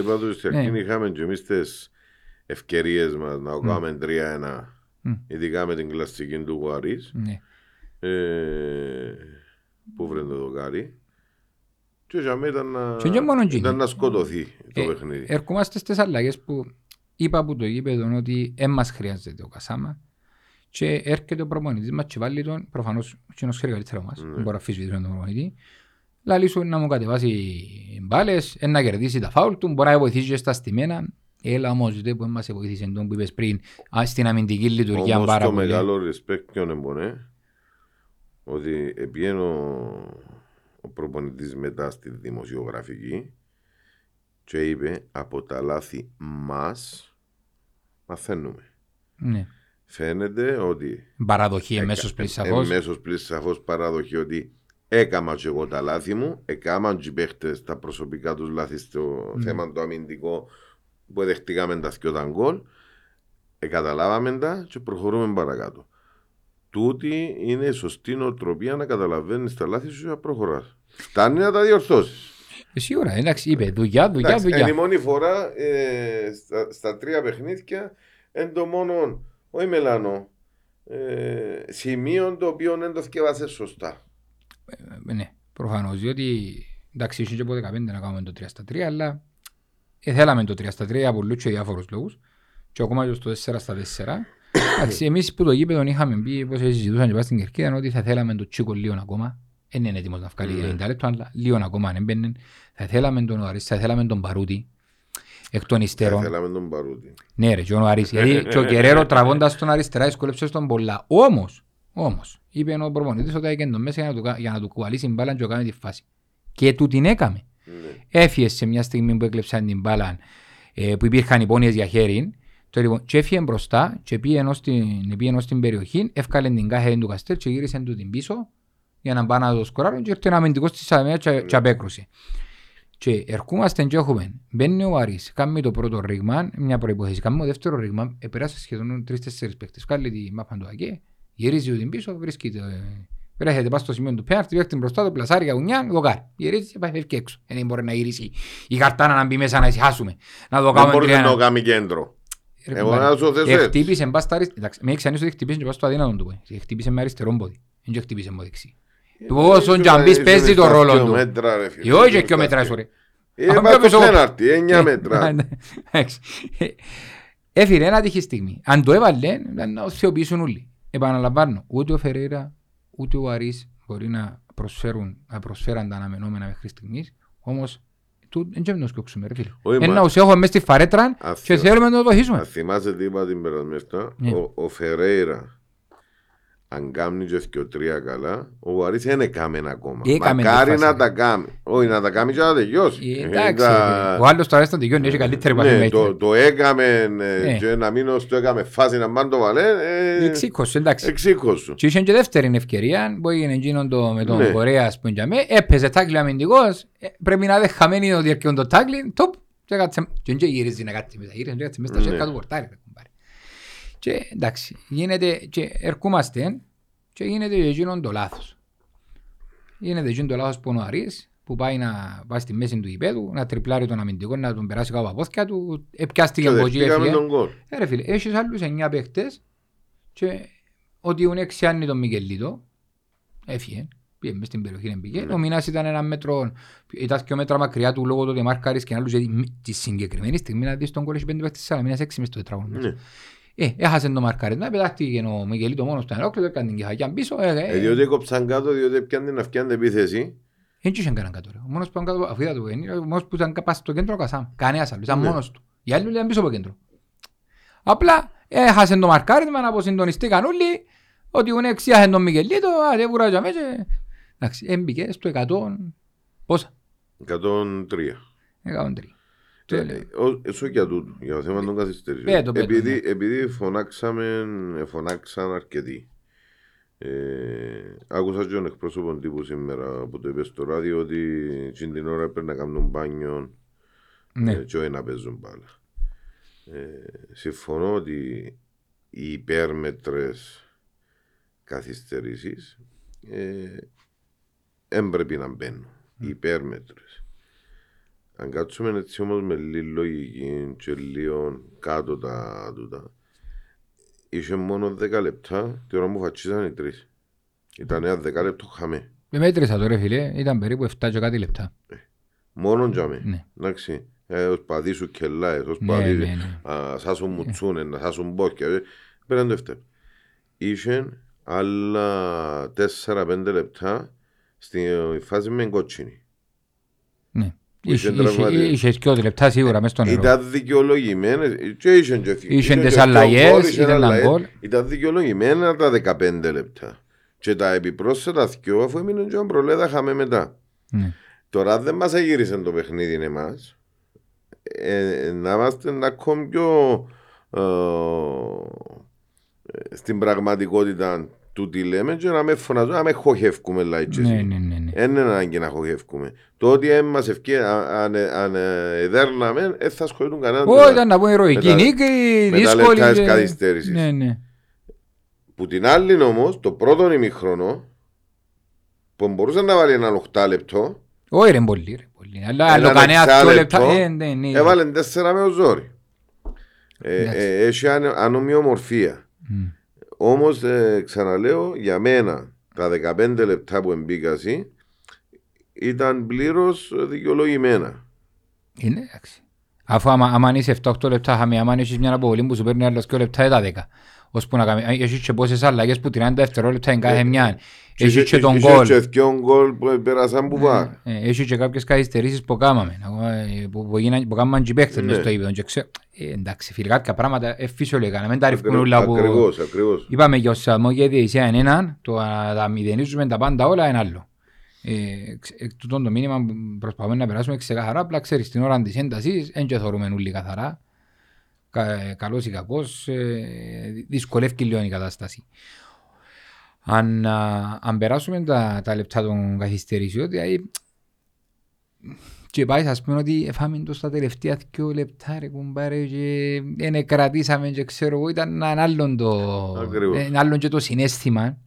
Είπα τους στην αρχή, είχαμε και εμείς τις ευκαιρίες μας να κάνουμε 3-1, ειδικά με την κλασική του Γουαρίς, που βρε το δοκάρι, και ήταν να σκοτωθεί το παιχνίδι. Ερχόμαστε στις αλλαγές που είπα από το γήπεδο ότι δεν μας χρειάζεται ο Κασάμα και έρχεται ο προπονητής μας και βάλει τον, προφανώς και νοσχέρει καλύτερα μας, δεν μπορεί να αφήσει τον προπονητή, λαλί σου να μου κατεβάσει μπάλες, να κερδίσει τα φάουλ του, μπορεί να βοηθήσει και στα στιμένα. Έλα όμως, δεν μπορεί να σε βοηθήσει τον που είπες πριν στην αμυντική λειτουργία όμως πάρα πολύ. Όμως το μεγάλο respect ποιον εμπονέ, ότι επηγαίνω ο προπονητής μετά στη δημοσιογραφική και είπε από τα λάθη μας μαθαίνουμε. Ναι. Φαίνεται ότι... Παραδοχή εμέσως πλήρης σαφώς. Εμέσως πλήρης σαφώς παραδοχή ότι έκαμα και εγώ τα λάθη μου, έκαμα και οι παίχτες τα προσωπικά τους λάθη στο θέμα το αμυντικό που δεχτήκαμε τα δυο γκολ, καταλάβαμε τα και προχωρούμε παρακάτω. Τούτη είναι η σωστή νοοτροπία να καταλαβαίνεις τα λάθη σου και να προχωράς. Φτάνει να τα διορθώσεις. Σίγουρα, εντάξει, είπε δουλειά. Είναι η μόνη φορά στα τρία παιχνίδια, εν το μόνο, όχι μελάνο, σημείο το οποίο δεν το θκευάσαι σωστά. Ναι, προφανώς, διότι εντάξει, ίσως και από 15 να κάνουμε το 3-3, αλλά θέλαμε το 3-3 από πολλούς και διάφορους λόγους και ακόμα και στο 4-4. Εντάξει, εμείς που το γήπεδο είχαμε πει, πως συζητούσαν και πας στην Κερκίδα, ότι θα θέλαμε το Τσίκο Λίον ακόμα, δεν είναι έτοιμος να βγάλει 90 λεπτό, αλλά Λίον ακόμα αν έμπαινε, θα θέλαμε τον Οαρίς, θα θέλαμε τον Παρούδη. Εκ των υστέρων. Θα θέλαμε τον Παρούδη. Ναι ρε, και ο Οαρίς, γιατί και ο Κεραίρο τραβώντας τον αριστερά δυσκόλεψε στον πολλά. Όμως, είπε ο προπονητής ότι έκανε το μέσα για να του κουβαλήσει μπάλα και να κάνει τη φάση. Και του την έκαμε. Έφυγε σε μια στιγμή που έκλεψαν την μπάλα, που υπήρχαν υπόνοιες για χέρι. Και έφυγε μπροστά και πήγε ενώ στην περιοχή, έφκαλε την κάχερη του Καστέλ και γύρισε του την πίσω για να πάνε να το σκοράρουν και έρθει ένα αμυντικό στη Σαλαμίνα και απέκρουσε. Και ερχόμαστε και έχουμε, μπαίνει ο Άρης, κάνει το πρώτο ρήγμα, μια προϋποθέση, κάνει το δεύτερο ρήγμα, επεράσε σχεδόν 3-4 παίκτες, κάνει τη μάπα του ΑΚΕ. Γυρίζει την πίσω, βρίσκεται. Βρέχεται πάνω στο σημείο του πέναρτη, βέχεται μπροστά του, πλασάρια, ουνιάν, δοκάρ. Γυρίζει και πάει φεύγει έξω. Δεν μπορεί να γυρίσει η χαρτάνα να μπει μέσα να ησυχάσουμε. Να το κάνουμε. Δεν μπορεί να το κάνει κέντρο. Εγώ να σου θέσω. Χτύπησε μπα στα αριστερά. Με έχει ξανίσει ότι χτύπησε μπα στο αδύνατο του. Χτύπησε με αριστερό πόδι. Δεν χτύπησε με δεξί. Όσον τζαμπί παίζει το ρόλο του. Όχι, και ο μετρά σου. Έφυγε ένα τύχη στιγμή. Αν το έβαλε, να θεοποιήσουν όλοι. Επαναλαμβάνω, ούτε ο Φερέιρα ούτε ο Αρής μπορεί να προσφέρουν τα αναμενόμενα μέχρι στιγμής, όμως δεν πρέπει να σκοξούμε ρε φίλε. Ένα ουσία έχουμε μέσα στη φαρέτρα και θέλουμε να το δοχίσουμε. Αν θυμάσαι τι είπα την περασμέστα, ο Φερέιρα αν κάνει και ο τρία καλά, ο Γουαρίς δεν έκαμε ακόμα. Μακάρι να τα κάνει. Όχι, να τα κάνει και να τελειώσει. Εντάξει, ο άλλος τώρα στον τελειώνει, έχει καλύτερη βαθμίδα. Το έκαμε και να μην το έκαμε φάση να μπαν το βαλέ. Εξήκωσε, εντάξει. Και είχε και δεύτερη ευκαιρία, που έγινε εκείνον με τον Κορέα, ας πούμε, έπαιζε τάκλι αμυντικός, πρέπει να δε χαμένει ο διαρκείον το τάκλι, τοπ, και γυρίζει να κάτσει μετά, γυρίζει μέσα στα σέρκα του πορτάρι. Και εντάξει, γίνεται και ερχόμαστε και γίνεται εκείνον το λάθος. Γίνεται εκείνον το λάθος που ο Αρής, που πάει να πάει στη μέση του γηπέδου, να τριπλάρει τον αμυντικό, να τον περάσει κάπου από πόθηκια του, πιάστηκε από εκεί, έφυγε. Ρε φίλε, έχεις άλλους 9 παίχτες και ότι ο Νέξι άνει τον Μικελίτο, έφυγε, πήγε μέσα στην περιοχή να πήγε. Ο Μινάς ήταν ένα μέτρο, ήταν και ο μέτρα μακριά του λόγω του ότι μάρκαρες και άλλους, γιατί τη συγκεκριμένη στιγμή να δεις τον κόλλο έχει 5 παίχτες, αλλά μείνας 6 μες το τετράγωνο. Έχασε το μαρκαρίσμα, πετάχτηκε ο Μιγελίτο μόνος του ανόκλητο, έκανε την κεχακιά πίσω. Διότι έκοψαν κάτω, διότι πιάνε την επίθεση. Δεν τους έκαναν κάτω. Ο μόνος που ήταν κάτω, αφήτα του, ο μόνος που ήταν πας στο κέντρο, ο Κασάμα. Κανένας άλλος, ήταν μόνος του. Οι άλλοι ήταν πίσω από κέντρο. Απλά έχασε το μαρκαρίσμα, να αποσυντονιστήκαν όλοι, ότι ο εξίασε τον Μιγελίτο, δεν βουράζει αμέσως. Εντάξει, έμπηκε στο 100, πόσα. 103. Όσο για τούτο, για το θέμα των καθυστερήσεων. Επειδή φωνάξαν αρκετοί. Άκουσα και τον εκπρόσωπο τύπου σήμερα που το είπε στο ράδιο ότι την ώρα πρέπει να κάνουν μπάνιο και όχι να παίζουν μπάλα. Συμφωνώ ότι οι υπέρμετρες καθυστερήσεις έπρεπε να μπαίνουν. Οι υπέρμετρες. Αν κάτσουμε έτσι όμως με λίγο λογική και λίγο κάτω τα τούτα, είχε μόνο 10 λεπτά, την ώρα μου φατσίσαν οι τρεις. Ήταν ένα 10 λεπτό χαμέ. Με μέτρησα τώρα φίλε, ήταν περίπου 7 και κάτι λεπτά. Μόνον για με, εντάξει, ως παδί σου κελάες, ως παδί σάσουν μουτσούνες, να σάσουν μπόκια, πέραν το ευτέ. Είχε άλλα 4-5 λεπτά στη φάση με κότσινη. Ναι. Είχε και ό,τι λεπτά σίγουρα μες στο νερό. Ήταν δικαιολογημένες και είχαν τις αλλαγές, ήταν δικαιολογημένα τα 15 λεπτά. Και τα επιπρόσθετα δυο αφού έμειναν και αν προλέδα χαμε μετά. Τώρα δεν μας αγύρισαν το παιχνίδι εμάς. Να είμαστε ακόμη πιο στην πραγματικότητα του τι λέμε και να με φωνάζουν, να με χοχεύκουμε λάιτσες. Ναι. Είναι ανάγκη να χοχεύκουμε. Το ότι μας ευκεί, αν εδέρναμε, θα ασχολούν κανέναν. Όχι, ήταν να πω ηρωική νίκη, δύσκολη. Μετά λεπτά καθυστέρησης. Ναι. Που την άλλη όμως, το πρώτο ημίχρονο, που μπορούσε να βάλει έναν 8 λεπτό. Όχι ρε πολύ, αλλά το κανένα 2 λεπτά. Έβαλε 4 με ο ζόρι. Έχει ανομοιομορφία. Όμως ξαναλέω, για μένα τα 15 λεπτά που εμπήκασαι ήταν πλήρως δικαιολογημένα. Είναι εντάξει. Αφού αν είσαι 7-8 λεπτά χαμία, αν έχεις μια αποβολή που σου παίρνει άλλος 2 λεπτά ήταν 10. Ώσπου να κάνεις, έχεις και πόσες αλλαγές που 30 δευτερόλεπτα είναι κάθε μια. Έχεις και τον γκολ. Έχεις και τον γκολ που πέρασαν που πάει. Έχεις και κάποιες καθυστερήσεις που κάναμε. Που κάναμε και παίχτες μες στο ύπεδο. Εντάξει, φίλοι, κάποια πράγματα φυσιολογικά. Να μην τα ριφκούν όλα που... Ακριβώς. Είπαμε και ο Σαλμό και η διαισία είναι έναν. Τα μηδενίζουμε τα πάντα όλα είναι άλλο. Τούτον το μήνυμα προσπαθούμε να περάσουμε ξεκαθαρά. Απλά ξέρεις την ώρα της έντασης, δεν και θεωρούμε όλοι καθαρά. Καλός ή κακός, δυσκολεύει λίγο η κατάσταση. Αν περάσουμε τα λεπτά των καθυστερήσεων, δηλαδή, και πάει ας πούμε ότι φάμε το στα τελευταία 2 λεπτά ρε κουμπάρε και κρατήσαμε και ξέρω εγώ ήταν άλλον και το συναίσθημα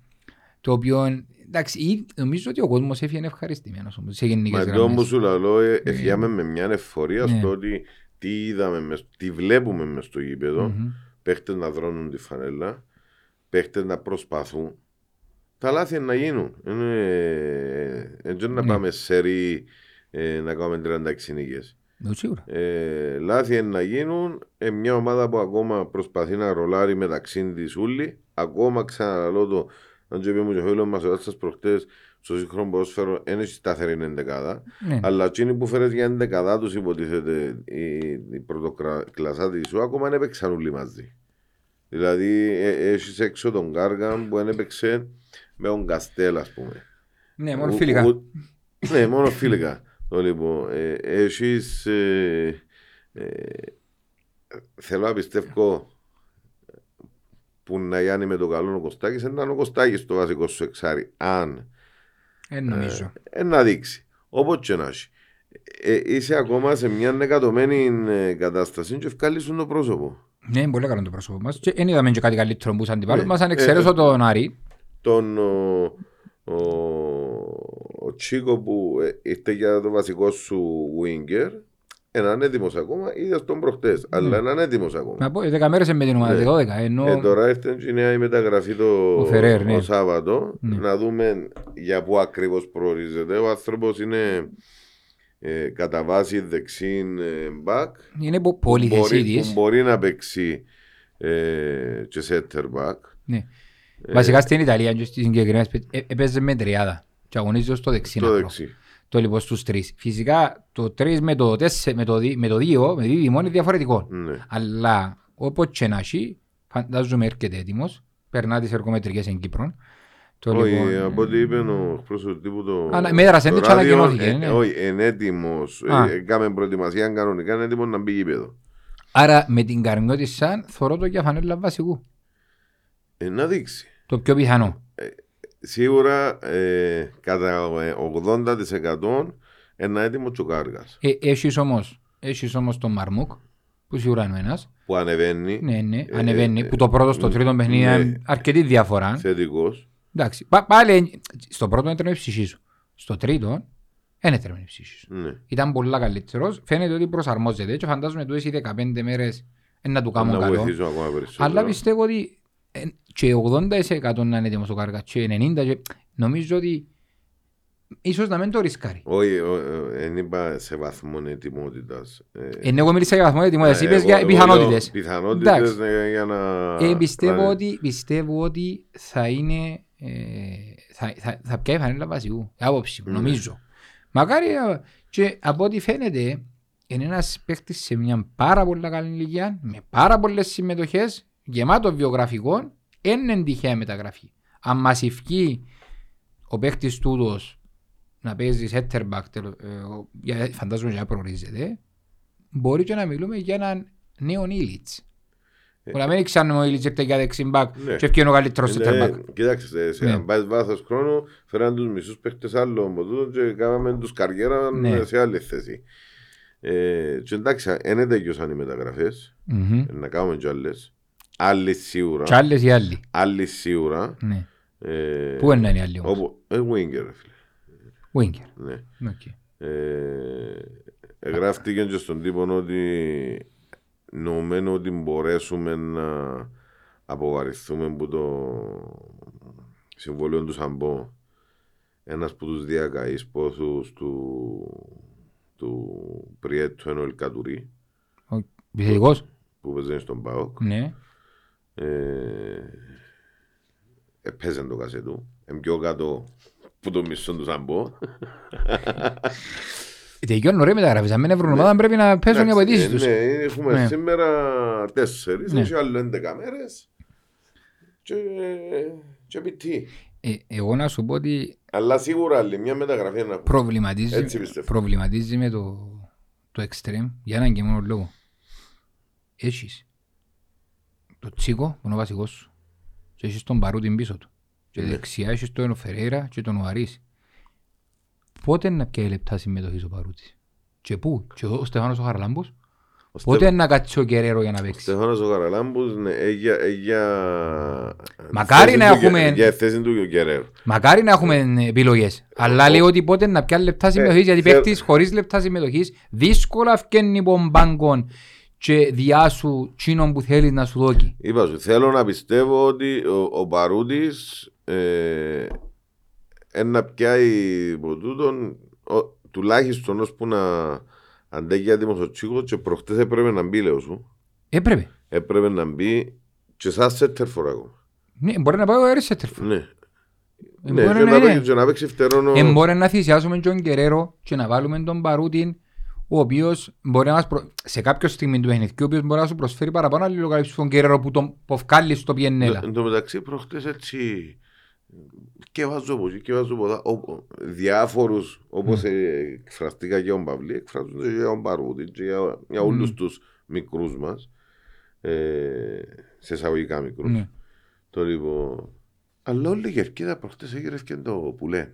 το οποίο εντάξει νομίζω ότι ο κόσμος έφυγε ευχαριστημένος σε γενικές γραμμές. Μα το όμως σου λαλώ έφυγαμε με μια ευφορία στο ότι τι είδαμε, τι βλέπουμε μες στο γήπεδο, παίχτες να δρώνουν τη φανέλα, παίχτες να προσπαθούν. Τα λάθη είναι να γίνουν. Έτσι να πάμε σερί να κάνουμε 36 νίκες. Λάθη είναι να γίνουν. Μια ομάδα που ακόμα προσπαθεί να ρολάρει μεταξύ της ούλη. Ακόμα ξαναλώ το, αν και είπε μου και ο φίλος μας ο Άτσας προχτές, στο σύγχρονο ποδόσφαιρο είναι σταθερή ενδεκάδα, αλλά εκείνοι που φέρες για ενδεκάδα τους υποτίθεται η πρωτοκλασσάτη σου ακόμα δεν έπαιξαν όλοι μαζί. Δηλαδή έχεις έξω τον Κάργαν που έπαιξε με τον Καστέλα, ας πούμε. Ναι, μόνο φίλικα. Ναι, μόνο φίλικα. Λοιπόν, έχεις... Θέλω να πιστεύω που να γιάνει με το καλό ο Κωστάκης, να είναι ο Κωστάκης το βασικό σου εξάρι, αν... νομίζω. Να δείξει, όπως και να έχει. Είσαι ακόμα σε μια ανεκατωμένη κατάσταση και ευκάλισουν το πρόσωπο. Ναι, είναι πολύ καλό το πρόσωπο μας και δεν είδαμε και κάτι καλύτερο που σαν την πάλι μας, αν εξαιρέσω τον Άρη. Τον ο Τσίκο που ήρθε για το βασικό σου Winger, έναν έτοιμος ακόμα, είδες τον προχτές, αλλά έναν έτοιμος ακόμα. Να πω, 10 μέρες με την ομάδα 12, ενώ... τώρα ήρθε η νέα μεταγραφή το Φερέρ, ναι. Σάββατο, ναι. Να δούμε για πού ακριβώς προορίζεται. Ο άνθρωπος είναι... κατά βάση δεξίν μπακ. Είναι πολύ χεσίδης. Μπορεί να παίξει και center back. Ναι. Βασικά στην Ιταλία και στις συγκεκριμένες έπαιζε με τριάδα και αγωνίζεται στο δεξί. Το λοιπόν στους τρεις. Φυσικά το 3 με το 4 με το 2 δίδυμο είναι διαφορετικό. Ναι. Αλλά όπως και να έχει, φαντάζομαι έρχεται έτοιμος. Περνά τις εργομετρικές εν Κύπρο. Όχι, από ό,τι είπε ο πρόσωπος τύπου το ράδιο, όχι, είναι έτοιμος, έκαμε προετοιμασία κανονικά, είναι έτοιμος να μπει γήπεδο. Άρα με την Καρμιό της ΣΑΝ θωρώ το για φανέλα βασικού. Να δείξει. Το πιο πιθανό. Σίγουρα κατά 80% είναι έτοιμος και ο Κάργας. Έχεις όμως τον Μαρμόκ που σίγουρα είναι ένας. Που ανεβαίνει. Ναι, ναι, ανεβαίνει, που το πρώτο στο τρίτο παιχνίδι είναι αρκετή διαφορά. Θετικός. Εντάξει, πάλι στο πρώτο έτρεμε η ψυχή σου. Στο τρίτο δεν έτρεμε η ψυχή σου. Ναι. Ήταν πολύ καλύτερος. Φαίνεται ότι προσαρμόζεται και φαντάζομαι ότι εσύ 15 μέρες να του κάνουν καλό. Αλλά πιστεύω ότι και 80% να είναι έτοιμος ο Κάργας και 90% και νομίζω ότι ίσως να μην το ρισκάρει. Όχι, δεν είπα σε βαθμό ετοιμότητας. Εγώ μίλησα για βαθμό ετοιμότητας, είπες για πιθανότητες. Πιθανότητες για να... Πιστεύω ότι θα είναι... θα πιάει φανέλα βασικού, άποψη μου, νομίζω. Μακάρι και από ό,τι φαίνεται είναι ένας παίκτης σε μια πάρα πολύ καλή ηλικία, με πάρα πολλές συμμετοχές, γεμάτο βιογραφικών, είναι τυχαία μεταγραφή. Αν μας ευκεί ο παίκτης τούτος να παίζει center back, φαντάζομαι για να προορίζεται, μπορεί και να μιλούμε για έναν νέο Ήλιτς. Που να μην ξανά ο Ήλιτς για δεξιμπακ και ευκαινό καλύτερο σεντερμπακ. Κοιτάξτε, σε έναν πάει βάθος χρόνου φέραν τους μισούς παίχτες άλλων ποτούτων και κάναμε τους καριέρα σε άλλη θέση. Και εντάξει, είναι τέτοιωσαν οι μεταγραφές, να κάνουμε κι άλλες. Άλλες σίγουρα. Κι άλλες ή άλλοι. Άλλες σίγουρα. Πού είναι οι άλλοι όμως. Winger, φίλε. Winger. Γράφτηκε και στον τύπον ότι νομίζω ότι μπορέσουμε να αποβαρυνθούμε από το συμβόλαιο του Σαμπό, ένας από τους διακαείς πόθους του Πριέτου Ενωλ Κατουρί, που παίζει στον ΠΑΟΚ. Ναι. Παίζει το κασέτου, πιο κάτω που το μισό του Σαμπό. Τελειώνουν ωραία μεταγραφές, αν μην ευρούν ομάδα πρέπει να πέσουν οι απαιτήσεις τους. Ναι, έχουμε σήμερα 4, έχει άλλο 11 μέρες και πιτή. Εγώ να σου πω ότι... Αλλά σίγουρα άλλη μια μεταγραφή να πω. Προβληματίζει με το extreme για έναν και μόνο λόγο. Έχεις το Τσίκο που είναι ο βασικός σου και έχεις τον Παρούδη πίσω του και δεξιά έχεις τον Φερέρα και τον Γουαρίς. Πότε να πιάει λεπτά συμμετοχής ο Παρούτης και πού, και ο Στέφανος ο Χαραλάμπος, πότε να κάτσει ο Κεραίρο για να παίξει. Ο Στέφανος ο Χαραλάμπος, ναι, μακάρι να έχουμε... Για θέση του και ο Κεραίρο. Μακάρι να έχουμε επιλογές, αλλά λέει ότι πότε να πιάει λεπτά συμμετοχής, γιατί παίκτης χωρίς λεπτά συμμετοχής, δύσκολα φκένει πομπάγκον και διάσου τσίνων που θέλεις να σου δώκει. Είπα σου, θέλω να πιστεύω ότι ο Παρούτης... να πιάει από τούτον τουλάχιστον ώσπου να αντέχει άτιμος ο Τσίκος και προχτές έπρεπε να μπει, λέω σου. Έπρεπε. Έπρεπε να μπει και σαν σέτερφορ ακόμα. Ναι, μπορεί να πάει ο σέτερφορ. Ναι. Μπορεί να παίξει φτερόνο. Μπορεί να θυσιάσουμε τον Κεραίρο και να βάλουμε τον Παρούτιν ο οποίος μπορεί να σε κάποιο στιγμή του παιχνιδιού, ο οποίος μπορεί να σου προσφέρει παραπάνω αλληλοκαλύψεις στον Κεραίρο που τον ποφκάλει στο πιενέλα. Εν τω μεταξύ προχτές έτσι και βάζω από εκεί και βάζω από εδώ διάφορους, όπως εκφραστήκα και ο Παυλή, εκφράζονται και ο Παρούδη και για όλους τους μικρούς μας, σε εισαγωγικά μικρούς. Το λοιπόν, αλλά όλη η Κερκίδα προχτές έγιρευκεν το πουλέν.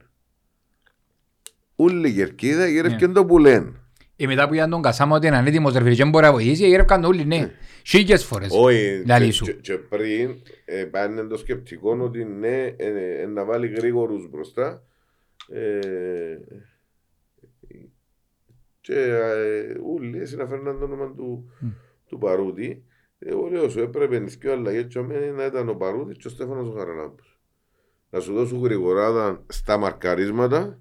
Όλη η Κερκίδα έγιρευκεν το πουλέν. Και μετά που ήταν τον Κασάμα ότι είναι ανέτοιμος τερφιλής και μπορεί να βοηθήσει, γύρευκαν όλοι, ναι. Σίγες φορές. Όχι, και πριν πάνε το σκεπτικό ότι ναι, να βάλει γρήγορους μπροστά και όλοι συναφέρναν το όνομα του Παρούτη. Ωραίος, έπρεπε ενισχύω αλλαγές και να ήταν ο Παρούτης και ο Στέφανος ο Χαραλάμπος. Να σου δώσουν γρηγοράδα στα μαρκαρίσματα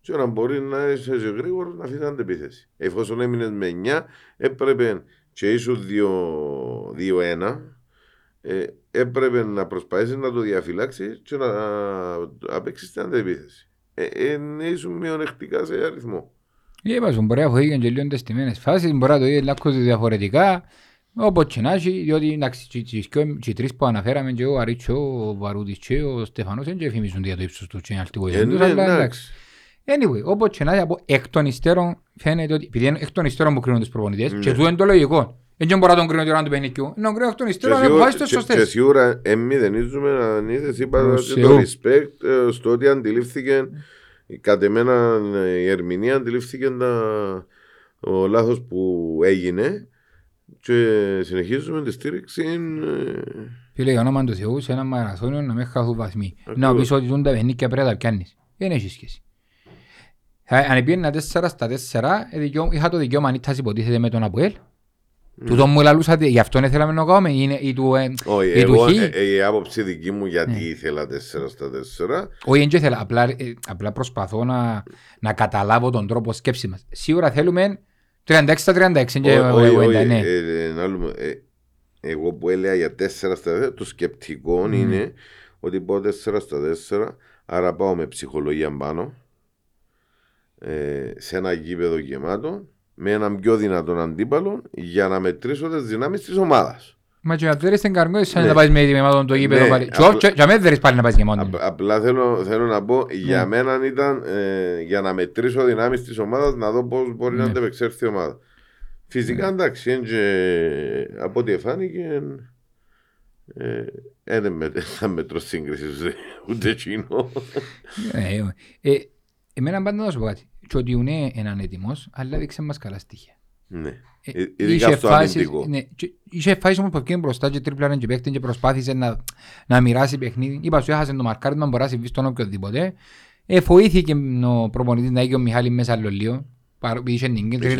και να μπορεί να είσαι γρήγορο να αφήσει την επίθεση. Εφόσον έμεινες με 9, έπρεπε και ήσουν 2-1, έπρεπε να προσπαθήσεις να το διαφυλάξεις και να απέξεις την αντεπίθεση. Ήσουν μειονεκτικά σε αριθμό. Είπασον, μπορεί να φοήγαν και λιόντες τιμένες φάσεις, μπορεί να το είδε λάκκος διαφορετικά. Όπως και να έχει, διότι οι τρεις που αναφέραμε και ο Αρίτσο, ο Βαρούτης και ο Στεφανός δεν εφημίζουν για το ύψος του τσινιαλτικού έντους, αλλά εντάξει. Anyway, όπως και να έχει, από εκ των υστέρων φαίνεται ότι, επειδή είναι εκ των υστέρων που κρίνουν τους προπονητές, και του είναι το λογικό. Δεν μπορώ να τον κρίνω τώρα να του παίρνει κοιού, να τον κρίνω εκ των υστέρων να βάζει το σωστές. Και σίγουρα εμμηδενίζουμε αν είδες, είπα το respect στο ότι αντιλήφθηκε, κατ' εμένα η ερμηνεία αντιλήφθηκε ο λάθος που έγινε. Και συνεχίζουμε τη στήριξη. Φίλε, για όνομα του Θεού, σε ένα μαραθώνιο να μην χαθούν βαθμοί. Να πεις ότι ζουν τα παιχνίκια πρέπει να τα πιάνεις. Δεν έχει σχέση. Αν πήγαινα 4-4, είχα το δικαίωμα αν ήττας υποτίθεται με τον ΑΠΟΕΛ. Τούτο μου λαλούσατε, γι' αυτό ήθελαμε να κάνουμε. Όχι, εγώ η άποψη δική μου γιατί ήθελα 4-4. Όχι, δεν ήθελα. Απλά προσπαθώ να καταλάβω τον τρόπο σκέψη μας. Σίγουρα θέλουμε 36-36 και 59. Εγώ που έλεγα για 4-4, το σκεπτικό είναι ότι πάω 4-4, άρα πάω με ψυχολογία πάνω, σε ένα γήπεδο γεμάτο, με έναν πιο δυνατόν αντίπαλο, για να μετρήσω τις δυνάμεις της ομάδας. Μα και να δέρεις την Καρμιό, σαν να πάει με γεμάτο το γήπεδο πάλι. Για μένα δέρεις πάλι να πάει γεμάτο. Απλά θέλω να πω, για μένα ήταν για να μετρήσω δυνάμεις της ομάδας, να δω πώς μπορεί να αντεπεξέλθει η ομάδα. Φυσικά εντάξει, από ό,τι εφάνηκε, δεν θα μετρώ σύγκρισης ούτε εκείνο. Εμένα πάντα να σου πω κάτι, και ότι είναι έναν έτοιμος, αλλά δείξε μας καλά στοιχεία. Ειδικά στο αμυντικό. Είχε φάσεις όμως που πήγαινε μπροστά και τρίπλανε και παίχτηκε και προσπάθησε να μοιράσει παιχνίδι. Είπα σου έχασε το μαρκάρισμα, μπορεί να συμβεί στον οποιοδήποτε. Εφοήθηκε ο προπονητής να έχει ο Μιχάλης μέσα λολίο. Είχε την κέντρη,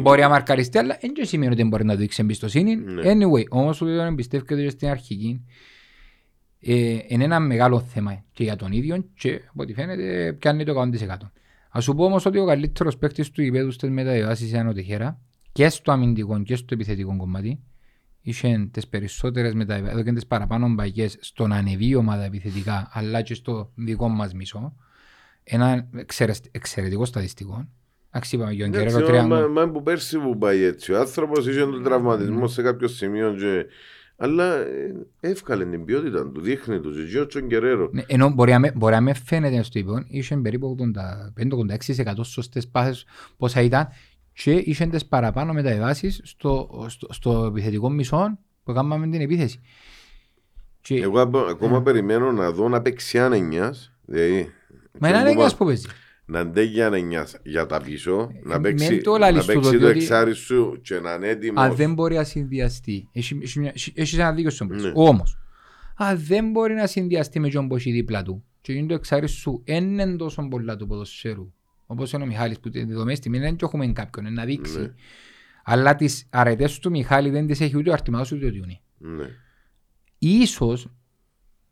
μπορεί να μαρκαριστεί, αλλά δεν σημαίνει ότι μπορεί να δείξει εμπιστοσύνη. Anyway, όμως ούτε τον εμπιστεύκεται στην αρχική. Είναι ένα μεγάλο θέμα και για τον ίδιο και από ό,τι φαίνεται πιάνει το 100%. Ας σου πω όμως ότι ο καλύτερος παίκτης του γηπέδου στις μεταβιβάσεις ήταν ο Τεχέρα και στο αμυντικό και στο επιθετικό κομμάτι. Είχε τις περισσότερες μεταβιβάσεις, εδώ και τις παραπάνω μπαγιές στον ανεβή ομάδα επιθετικά αλλά και στο δικό μας μισό. Ένα εξαιρετικό στατιστικό. Αξίπαμε και ο Κεραίρο τριάνγκο. Μα που πέρσι που πάει έτσι, ο άνθρωπος είχε τον τραυματισμό σε κάποιο σημείο και... Αλλά εύκαλε την ποιότητα του, δείχνει του, ζητιώ τον Κεραίρο. Ενώ μπορεί να με φαίνεται στο τύπο, είχε περίπου 85-86% σωστές πάσες πόσα ήταν και είχε τις παραπάνω μεταβάσεις στο επιθετικό μισό που κάναμε την επίθεση. Εγώ ακόμα περιμένω να δω να παίξει αν εννιάς. Μα είναι αν εννιάς που παίζει. Να αντέγει αν εννιάς για τα πίσω, να παίξει το εξάρι σου και να είναι έτοιμος. Αν δεν μπορεί να συνδυαστεί, έχεις ένα δίκιο στον πλήσιο, όμως, αν δεν μπορεί να συνδυαστεί με τον ποσί δίπλα του και γίνει το εξάρι σου έναν τόσο πολλά του ποδοσφαίρου, όπως είναι ο Μιχάλης που δεδομένες στιγμές δεν έχουμε κάποιον να δείξει, αλλά τις αρετές του Μιχάλη δεν τις έχει ούτε ο Αρτιμάδος ούτε ο Τιούνι. Ίσως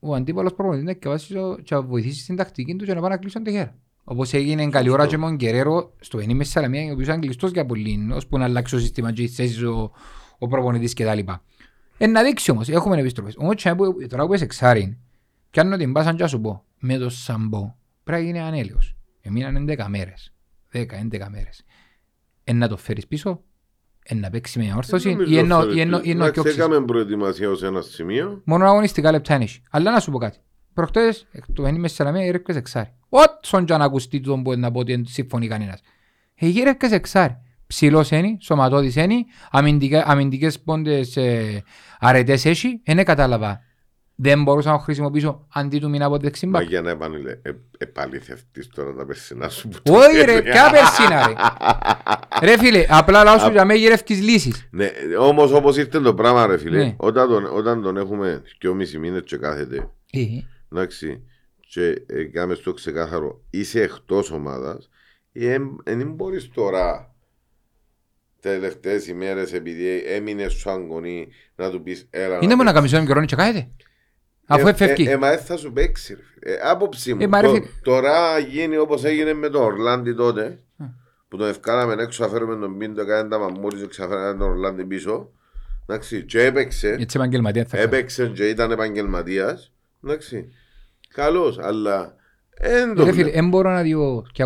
ο αντίπαλος προπονητής να βοηθήσει στην τακτική του και να πάει να κλείσει τον Τεχέρα. Όπως έγινε καλή ώρα και με τον Κεραίρο στο ενήμερη Σαλαμίνα, ο οποίος ήταν κλειστός για πολλήν, ώσπου να αλλάξει το σύστημα και οι θέσεις ο προπονητής κτλ. Να δείξει όμως, έχουμε επιστροφές. Όμως τώρα που είσαι εξάριν, κι αν την πάσαν και να σου πω, με το Σαμπό, πρέπει να γίνει ανέλειος. Εμείναν 11 μέρες. να το φέρεις πίσω, να παίξει μια όρθωση ή να κιόξεις. Έκαμε προετοιμασία ως ένα σημείο. Μόνο αγωνιστικά λεπτά είναι. Αλλά να σου πω κάτι. Προχτές, το ένι με Σαλαμίνα, γύρευκες εξάρι. Ότσον κι αν ακουστεί τον μπορεί να πω ότι δεν συμφωνεί κανένας. Γύρευκες εξάρι. Ψηλός ένι, σωματώδης ένι, αμυντικές πόντες αρετές έχει, δεν κατάλαβα. Δεν μπορούσα να χρησιμοποιήσω αντί του μήνα από δεξιμπάκ. Μα για να επαληθευτείς τώρα τα περσινά σου. Όχι ρε, ποια περσίνα ρε. Ρε φίλε, απλά λάω σου για με γυρεύκεις λύσεις. Ναι, όμως όπως ήρθε το πράγμα ρε φίλε, όταν τον έχουμε 2,5 μήνες και κάθεται, εντάξει, και κάμε στο ξεκάθαρο, είσαι εκτός ομάδας, δεν μπορείς τώρα τελευταίες ημέρες επειδή έμεινες σου αγωνί να του πεις έλα. Είναι μόνο να καμισώνει και ρώνει και κάθεται. Αφού εφεύγει. Μα θα σου παίξει. Άποψη μου. Τώρα γίνει όπως έγινε με τον Ορλάντι τότε, που τον ευκάλαμε έξω, αφαίρουμε τον Μπίντο Κάιντα μαμούλης, ξαφέραμε τον Ορλάντι πίσω. Εντάξει, και έπαιξε. Έπαιξε και ήταν επαγγελματίας. Εντάξει. Καλός, αλλά δεν μπορώ να δω 270-300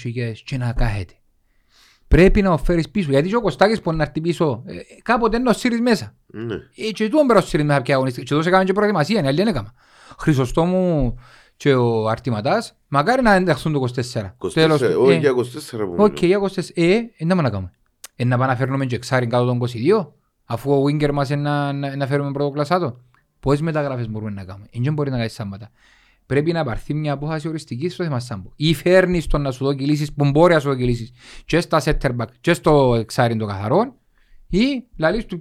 χιλιάδες και να κάθεται. Πρέπει να φέρεις πίσω, γιατί ο Κωστάκης που να έρθει πίσω, κάποτε είναι ο Σύρης μέσα. Και του έμπαιρα ο Σύρης μέσα πια αγωνιστή. Και εδώ σε κάνουν και προετοιμασία, είναι άλλη δεν έκανα. Χρυσοστόμου και ο Αρτηματάς, μακάρι να ενταχθούν το 24. 24, όχι για 24 που μιλούν. Όχι για 24, δεν να κάνουμε. Να πάμε να φέρνουμε και εξάριν κάτω των 22, αφού ο Βίγκερ μας να φέρουμε πρωτοκλασσάτο. Πώς μεταγράφες μπορούμε να κάνουμε, δεν μπορεί να κάνεις σάμματα. Πρέπει να πάρθει μια απόφαση οριστική στο θέμα Σάμπο. Ή φέρνεις τον να σου δω κυλήσεις που μπορεί να σου δω κυλήσεις και στα σέτερμπακ και στο εξάριν των καθαρών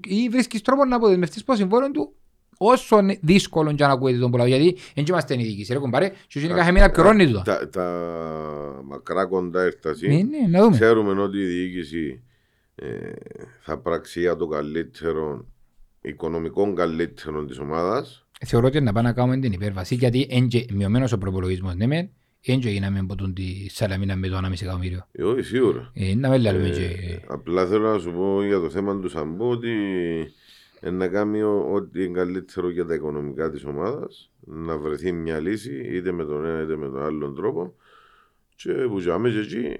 ή βρίσκεις τρόπο να αποδεσμευτείς πως συμβόλαιο του όσο δύσκολο και αν ακούγεται τον πολλά. Γιατί δεν είμαστε ενειδικοί, ρε κομπάρε, και είναι κάθε μήνα πιωρώνει του. Τα μακρά κοντά έρταση, ξέρουμε ότι η διοίκηση θα πραξία το καλύτερο οικονομικών καλύτερων της ομάδας. Θεωρώ ότι να πάμε να κάνουμε την υπέρβαση γιατί είναι μειωμένος ο προπολογισμός, ναι μεν, είναι γίναμε από τον τη Σαλαμίνα με το 1,5 εκατομμύριο. Όχι, σίγουρα. Απλά θέλω να σου πω για το θέμα του Σαμπού ότι να κάνει ό,τι είναι καλύτερο για τα οικονομικά της ομάδας, να βρεθεί μια λύση είτε με τον ένα είτε με τον άλλον τρόπο και που και εκεί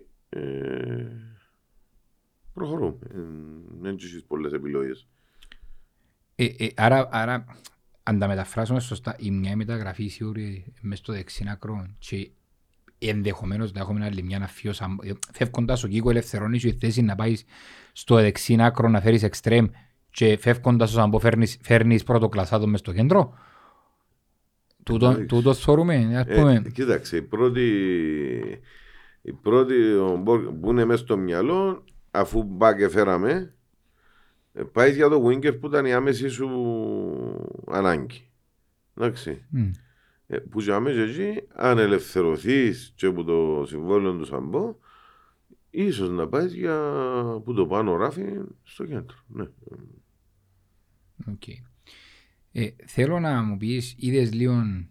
προχωρούμε. Δεν έχεις πολλές επιλογές. Άρα... Αν τα μεταφράσουμε σωστά, η μια μεταγραφή σίγουρη μες στο δεξίν άκρο και ενδεχομένως να έχουμε άλλη μια να φιώσαμε. Φεύγοντας ο Κίκο ελευθερώνεις σου η θέση να πάει στο δεξίν άκρο να φέρεις εξτρέμ και φεύγοντας ο Σαμπό φέρνεις πρώτο κλασσάτο μες στο κέντρο. Τούτο θεωρούμε, ας πούμε. Κοίταξε, οι πρώτοι μπουν μέσα στο μυαλό αφού μπα και φέραμε. Πάει για το Winger που ήταν η άμεση σου ανάγκη. Εντάξει. Που για μέσα εκεί, αν ελευθερωθείς και από το συμβόλαιο του Σαμπό, ίσως να πάει για που το πάνω ράφι στο κέντρο. Ναι. Okay. Θέλω να μου πεις, είδες Λίον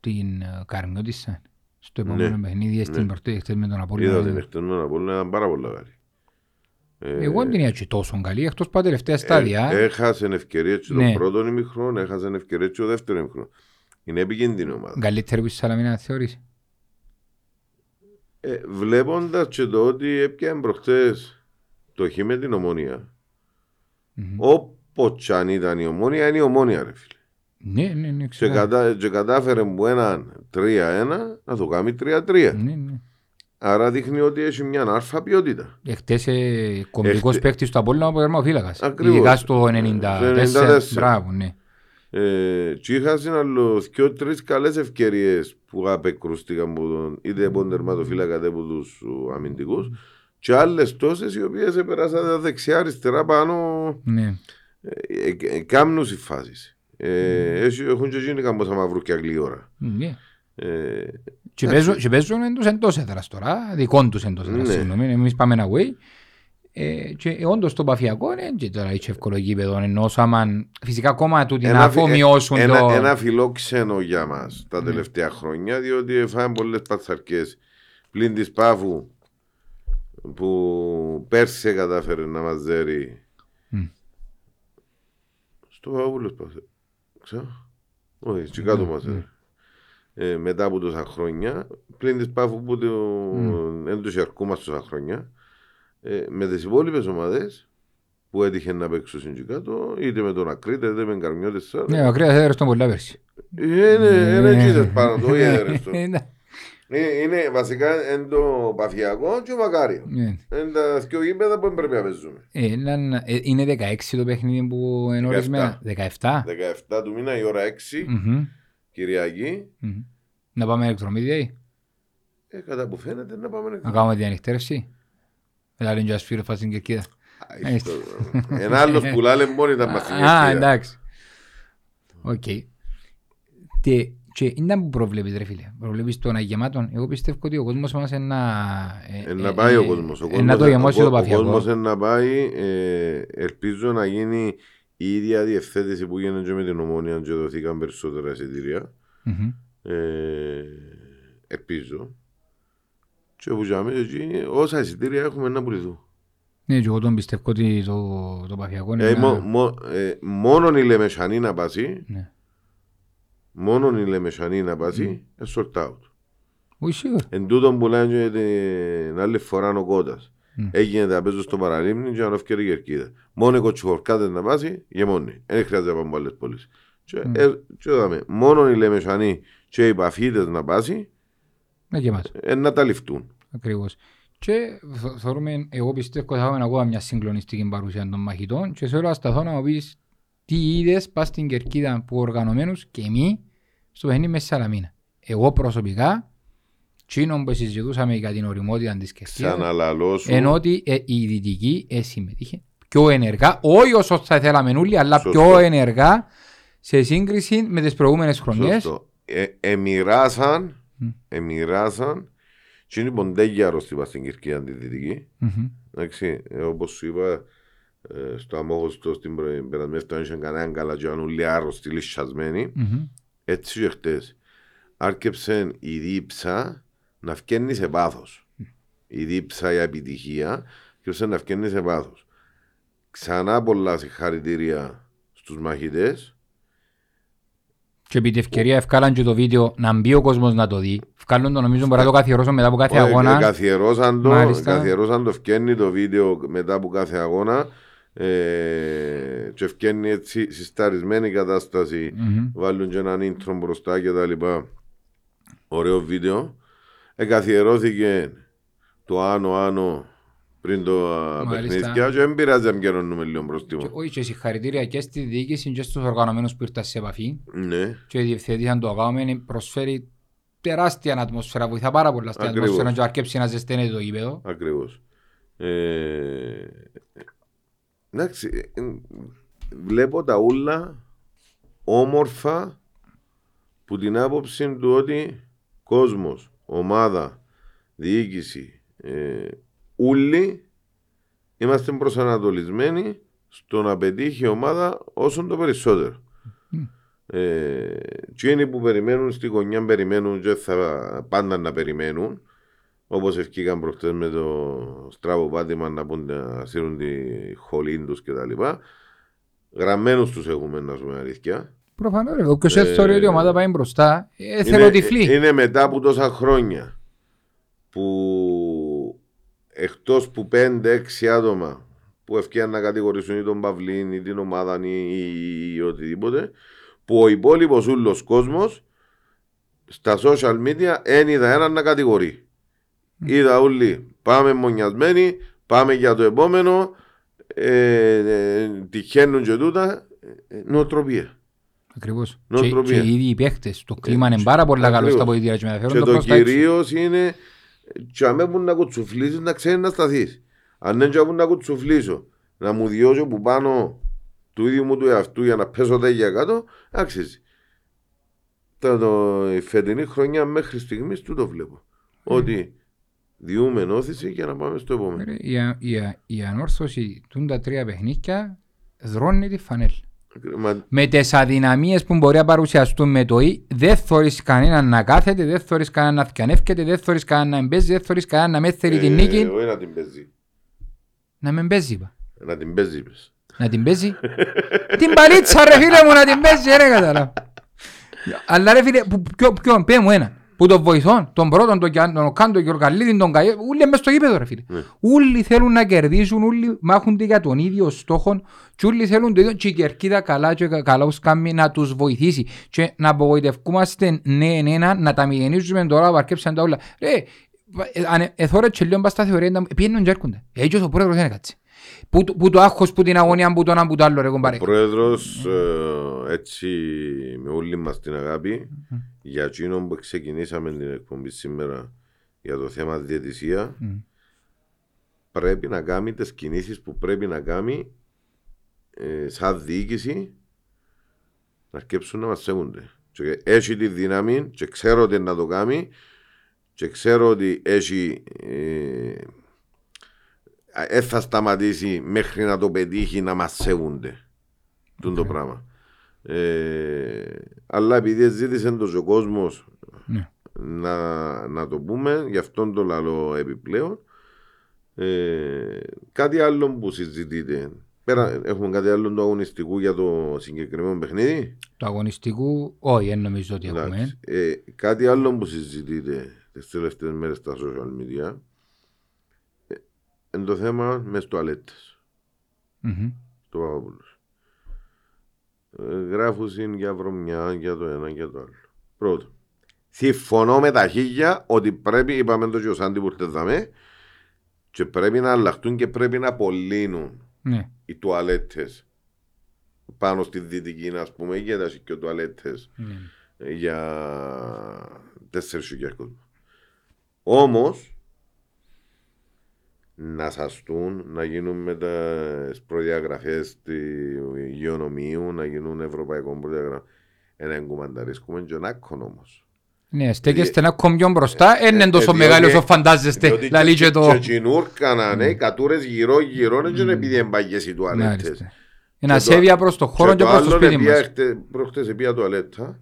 την Καρμιό της σαν, στο επόμενο παιχνίδι, στην πρωτεύουσα χτες με τον Απόλλωνα. Είδα την χτες με τον Απόλλωνα, ήταν πάρα πολύ καλή. Εγώ δεν είναι τόσο καλή, εκτός πάνω τελευταία στάδια. Έχασε ευκαιρία και τον πρώτο ημιχρόν, έχασε ευκαιρία και το δεύτερο ημιχρόν. Είναι επικίνδυνη ομάδα. Καλύτερη που στη Σαλαμίνα θεωρείς. Βλέποντας και το ότι έπιαν προχτές το χ με την Ομόνια. Όπως αν ήταν η Ομόνια, είναι η Ομόνια ρε φίλε. Ναι, και κατάφερε που έναν 3-1 να το κάνει 3-3. Ναι. Άρα δείχνει ότι έχει μια αλφα ποιότητα. Εχτες κομβικός παίκτης του Απόλλωνα από τερματοφύλακας. Ακριβώς. Ειδικά στο 94. Μπράβο, ναι. Και είχαν άλλο 2-3 καλές ευκαιρίες που απεκρούστηκαν είτε από τον τερματοφύλακα είτε από τους αμυντικούς. Και άλλες τόσες οι οποίες επεράσαν δεξιά-αριστερά πάνω. Ναι. Κάμνους οι φάσεις. Έχουν και γίνει καμπόσα μαύρου και αγγλή ώρα. Ναι. Και παίζουν τους εντός έδρας τώρα, δικών τους εντός έδρας, συγγνώμη, εμείς πάμε ένα way. Και όντως το Παφιακό είναι τώρα είχε ευκολογή παιδόν, ενώ φυσικά ακόμα του την αφομοιώσουν. Ένα φιλόξενο για μας τα τελευταία χρόνια, διότι έφαγαν πολλές πατσαρκές πλην της Πάφου που πέρσι κατάφερε να μας δέρει. Στο Παύλος Παφιακό, ξέρω, όχι, στην κάτω μας δέρει. Μετά από τόσα χρόνια, πλην της Πάφου που δεν τους αρκούμαστε τόσα χρόνια, Με τις υπόλοιπες ομάδες που έτυχε να παίξω στην κάτω, είτε με τον Ακρίτη, είτε με τον Καρμιό. Ναι, ο Ακρίτης έδερες τον πολλά πέρσι. Είναι εκείνος πάνω του, όχι έδερες τον. Είναι βασικά εν το Παφιακό και ο Μακάριο. Είναι τα δύο γήπεδα που πρέπει να παίζουμε. Είναι 16 το παιχνίδι που είναι ορισμένα. 17 του μήνα η ώρα 6, Κυριακή. Να πάμε ηλεκτρομίδια ή? Κατά που φαίνεται να πάμε ηλεκτρομίδια. Να κάνουμε την ανοιχτέρευση. Δηλαδή είναι και ασφύρω φάση στην Κερκίδα. Ένα άλλος που λάλε μόνοι τα μαθηνιστήρια. Α, εντάξει. Οκ. Και είναι που προβλέπεις ρε φίλε. Προβλέπεις τον αγεμάτων. Εγώ πιστεύω ότι ο κόσμος μας είναι να πάει ο κόσμος. Να το γεμώσει το Παφιακό. Ο κόσμος είναι να πάει. Ελπίζω να γίνει η ίδια διευθέτηση που γίνεται και με την Ομόνια. Και δοθήκαν περισσότερα εισιτήρια. Ελπίζω. Και όσα εισιτήρια έχουμε να πουληθούν. Ναι, και εγώ τον πιστεύω ότι το Παφιακό είναι μόνον η Λεμεσανή να πάσει. Μόνον η Λεμεσανή να πάσει, sort out. Εν τούτον που λένε την άλλη φορά ο Κώτας. Έγινε να παίζω στο Παραλίμνη και να φτιάξει η Κερκίδα. Μόνο οι Κοτσιχορκάδες να πάσει, γεμώνει. Δεν χρειάζεται να πάμε άλλες πόλεις. Μόνον οι Λεμεσανοί και οι Παφίτες να πάσει, να τα ληφτούν. Ακριβώς. Και θεωρούμε, εγώ πιστεύω ότι θα έχουμε ακόμα μια συγκλονιστική παρουσία των μαχητών και σε όλα σταθώ να μου πεις τι είδες πας στην Κερκίδα που οργανωμένους και εμείς στο παιχνίδι με Σαλαμίνα. Εγώ προσωπικά, τσίνον που συζητούσαμε για την οριμότητα της Κερκίδας, ενώ ότι η Δυτική συμμετείχε πιο ενεργά, όχι όσο θα θέλαμε όλοι, αλλά σωστό, πιο ενεργά σε σύγκριση με τις προηγούμενες χρονιές. Εμοιράσαν και είναι ποντέγια αρρωστή πας στην Κερκίδα τη Δυτική. Εντάξει, όπως σου είπα, στο Αμόγωστο στην περασμένη φτάνη είχαν κανέναν καλά και ήταν όλοι άρρωστοι, λυσιασμένοι. Έτσι και χτες άρκεψε η δίψα να φκένει σε πάθος. Η δίψα, η επιτυχία, άρκεψε να φκένει σε πάθος. Ξανά πολλά συγχαρητήρια στους μαχητές. Και επί την ευκαιρία ευκάλαν και το βίντεο να μπει ο κόσμος να το δει. Ευκάλουν το νομίζω μπορώ να το καθιερώσω μετά από κάθε αγώνα. Καθιερώσαν το ευκένει το βίντεο μετά από κάθε αγώνα και ευκένει έτσι συσταρισμένη κατάσταση. Βάλουν και έναν ίντρο μπροστά και τα λοιπά. Ωραίο βίντεο. Καθιερώθηκε το άνω πριν το παιχνίδι και δεν πειράζει να πιερώνουμε λίγο προστιμό. Όχι και συγχαρητήρια και στη διοίκηση και στους οργανωμένους που ήρθαν σε επαφή και διευθέτησαν το αγώμενο, προσφέρει τεράστια ατμόσφαιρα, βοηθά πάρα πολλά στην ατμόσφαιρα και αρκέψει να ζεσταίνεται το γήπεδο. Ακριβώς. Εντάξει, βλέπω τα ούλα όμορφα που την άποψη του ότι κόσμος, ομάδα, διοίκηση, όλοι είμαστε προσανατολισμένοι στο να πετύχει η ομάδα όσον το περισσότερο. Εκείνοι που περιμένουν στη γωνιά περιμένουν και θα πάντα να περιμένουν. Όπως ευκήκαν προχτές με το στράβο πάτημα να πούν να σύρουν τη χολήν τους κτλ. Γραμμένους τους έχουμε να ζούμε αλήθεια. Προφανώς ρε, όποιος θεωρεί ότι η ομάδα πάει μπροστά, θέλω τυφλή. Είναι μετά από τόσα χρόνια που εκτός που 5-6 άτομα που ευκαιρούν να κατηγορήσουν ή τον Παυλίν ή την ομάδα ή οτιδήποτε, που ο υπόλοιπος ούλος κόσμος στα social media δεν είδα έναν να κατηγορεί. Είδα όλοι πάμε μονιασμένοι, πάμε για το επόμενο, τυχαίνουν και τούτα, νοοτροπία. Ακριβώς. Και ήδη οι παίχτες, το κλίμα είναι πάρα πολλά καλό στα πολιτεία και μεταφέρουν το προς τα έξω. Και το κυρίως είναι και αν έπρεπε να κουτσουφλήσεις να ξέρει να σταθείς. Αν δεν έπρεπε να κουτσουφλήσω να μου διώσω που πάνω του ίδιου μου του εαυτού για να πέσω τέγια κάτω, άξιζε. Η φετινή χρονιά μέχρι στιγμής του το βλέπω. Ότι διούμε ενώθηση για να πάμε στο επόμενο. Η ανόρθωση των τα τρία παιχνίκια δρώνει τη φανέλ. Με τις αδυναμίες που μπορεί να παρουσιαστούν με το «η», δεν θωρείς κανέναν να κάθεται, δεν θωρείς κανέναν να θυκανεύκεται, δεν θωρείς κανέναν να μπέζει, δεν θωρείς κανέναν να μέθερει την νίκη. Όχι να την παίζει. Να με μπέζει είπα. Να την παίζει είπες. Να την παίζει. Την παλίτσα ρε φίλε μου να την παίζει, ρε καταλάβω. Αλλά ρε φίλε, ποιον, πέ μου ένα. που τον βοηθών, τον πρώτον, τον Κάντο, τον Καλίδιν, τον Καϊέ, ούλοι μέσα στο γήπεδο ρε φίλε. Ούλοι θέλουν να κερδίσουν, ούλοι μάχονται για τον ίδιο στόχο και ούλοι θέλουν το ίδιο και η κερκίδα καλά και καλώς κάνει να τους βοηθήσει και να απογοητευκούμαστε ναι, να τα μηδενίζουμε τώρα, βαρκέψαν τα όλα. Εθώρε και λιόν πας τα θεωρία, πιένουν και έρχονται. Έτσι ο πρόεδρος δεν έκατσε. Που το άγχος, που την αγωνία, που το ένα, που το άλλο ρε κομπάρε. Ο πρόεδρος, έτσι με όλη μας την αγάπη, για εκείνον που ξεκινήσαμε την εκπομπή σήμερα για το θέμα διαιτησία, πρέπει να κάνει τις κινήσεις που πρέπει να κάνει σαν διοίκηση να αρκέψουν να μας σέβονται. Έχει τη δύναμη και ξέρω ότι να το κάνει και ξέρω ότι έχει... θα σταματήσει μέχρι να το πετύχει να μας σέβονται okay. το πράγμα. Αλλά επειδή ζήτησε τόσο ο κόσμος yeah. να το πούμε, γι' αυτόν το λαλό επιπλέον. Κάτι άλλο που συζητείτε. Πέρα, έχουμε κάτι άλλο του αγωνιστικού για το συγκεκριμένο παιχνίδι. Το αγωνιστικού, όχι, δεν νομίζω ότι έχουμε. Κάτι άλλο που συζητείτε τις τελευταίες μέρες στα social media. Είναι το θέμα με τουαλέτες του Παπαπούλου. Γράφουν για βρωμιά, για το ένα και το άλλο. Πρώτο, συμφωνώ με τα χίλια ότι πρέπει, είπαμε το και ο Σάντι που χτεδαμε, και πρέπει να αλλάχτούν και πρέπει να απολύνουν οι τουαλέτες πάνω στη Δυτική, ας πούμε, και τα και τουαλέτες για 4.000 κόσμο. Όμως, να σαστούν, να γίνουν με τις προδιαγραφές του υγειονομίου, να γίνουν ευρωπαϊκών προδιαγραφών. Ένα εγκουμανταρίσκουμε και να κον όμως. Ναι, στέκεστε ένα κομιόν μπροστά, είναι τόσο μεγάλο όσο φαντάζεστε. Και τσινούρκαναν, κατούρες γύρω-γύρω, επειδή εμπαγές οι τουαλέτες. Είναι ασέβεια προς το χώρο και προς το σπίτι μας. Προχτές επία τουαλέτα.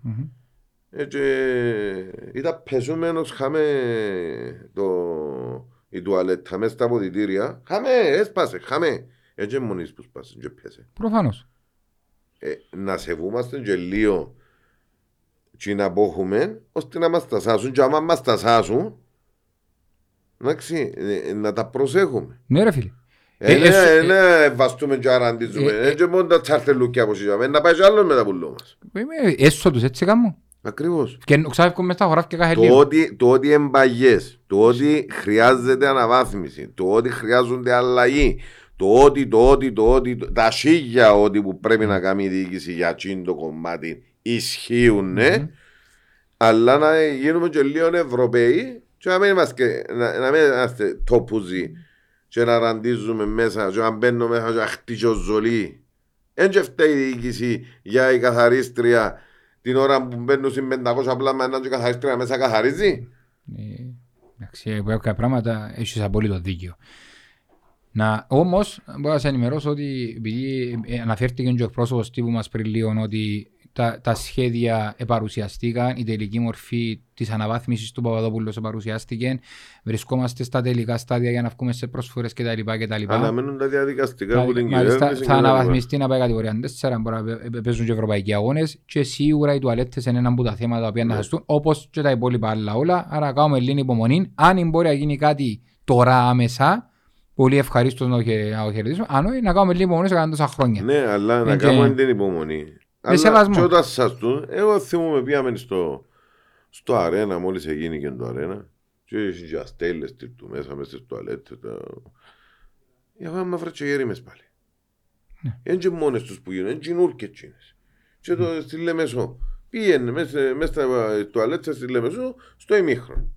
Ήταν πεζούμενος, είχαμε το... η τουαλέτα μέσα στα αποδυτήρια, χάμε, έτσι μόνοι που σπάσε και πιάσε. Προφανώς. Να σεβούμαστε και λίγο και να πόχουμε, ώστε να μας τα σάσουν και άμα μας τα σάσουν, να τα προσέχουμε. Ναι ρε φίλε. Ναι, βαστούμε και αραντίζουμε, έτσι μόνο τα τσαρτελούκια που σηκάμε, να πάει και άλλον με τα πουλό μας. Έσω τους έτσι κάμω. Ακριβώς. Και ξαφνικά μες τα χωράφια κάθε λίγο. Το ότι εμπαγές, το ότι χρειάζεται αναβάθμιση, το ότι χρειάζονται αλλαγή, το ότι τα σίγια ότι που πρέπει να κάνει η διοίκηση για τσιν το κομμάτι ισχύουν, αλλά να γίνουμε και λίγο Ευρωπαίοι και να μην είμαστε τόπουζοι και να ραντίζουμε μέσα και να μπαίνουμε μέσα και να χτίσω ζολή. Εν και φταίει η διοίκηση για η καθαρίστρια την ώρα που μπαίνουν σε 500 πλάμα έναν και καθαρίστρια μέσα καθαρίζει. Εντάξει, κάποια πράγματα έχεις απόλυτο δίκιο. Όμως, μπορώ να σε ενημερώσω ότι επειδή αναφέρθηκε και ο εκπρόσωπος τύπου μας πριν λίγο ότι τα σχέδια επαρουσιαστήκαν, η τελική μορφή της αναβάθμισης του Παπαδόπουλου επαρουσιάστηκε, βρισκόμαστε στα τελικά στάδια για να βγούμε σε προσφορές κτλ. Αναμένουν τα διαδικαστικά που την κυβέρνηση. Θα αναβαθμιστεί να πάει κατηγορία 4, μπορεί να παίζουν και ευρωπαϊκοί αγώνες και σίγουρα οι τουαλέτες είναι ένα από τα θέματα που να χαστούν, όπως και τα υπόλοιπα άλλα όλα. Άρα κάνουμε λίγη υπομονή. Αν μπορεί να γίνει κάτι τώρα άμεσα, πολύ ευχαρίστως να το χαιρετήσουμε. Αν όχι, να κάνουμε λίγη υπομονή σε τόσα χρόνια. Ναι, αλλά να κάνουμε την υπομονή. Αλλά και όταν σαστούν, εγώ θυμούμαι πήγαμε στο αρένα, μόλις έγινε και το αρένα και οι αστέλες του μέσα μέσα στις τουαλέτες για να μαύρα και γερήμες πάλι. Είναι και μόνες τους που γίνουν, είναι και νουρκες τσίνες. Και στη Λεμεσό, πήγαινε μέσα στα τουαλέτες στη Λεμεσό στο ημίχρον.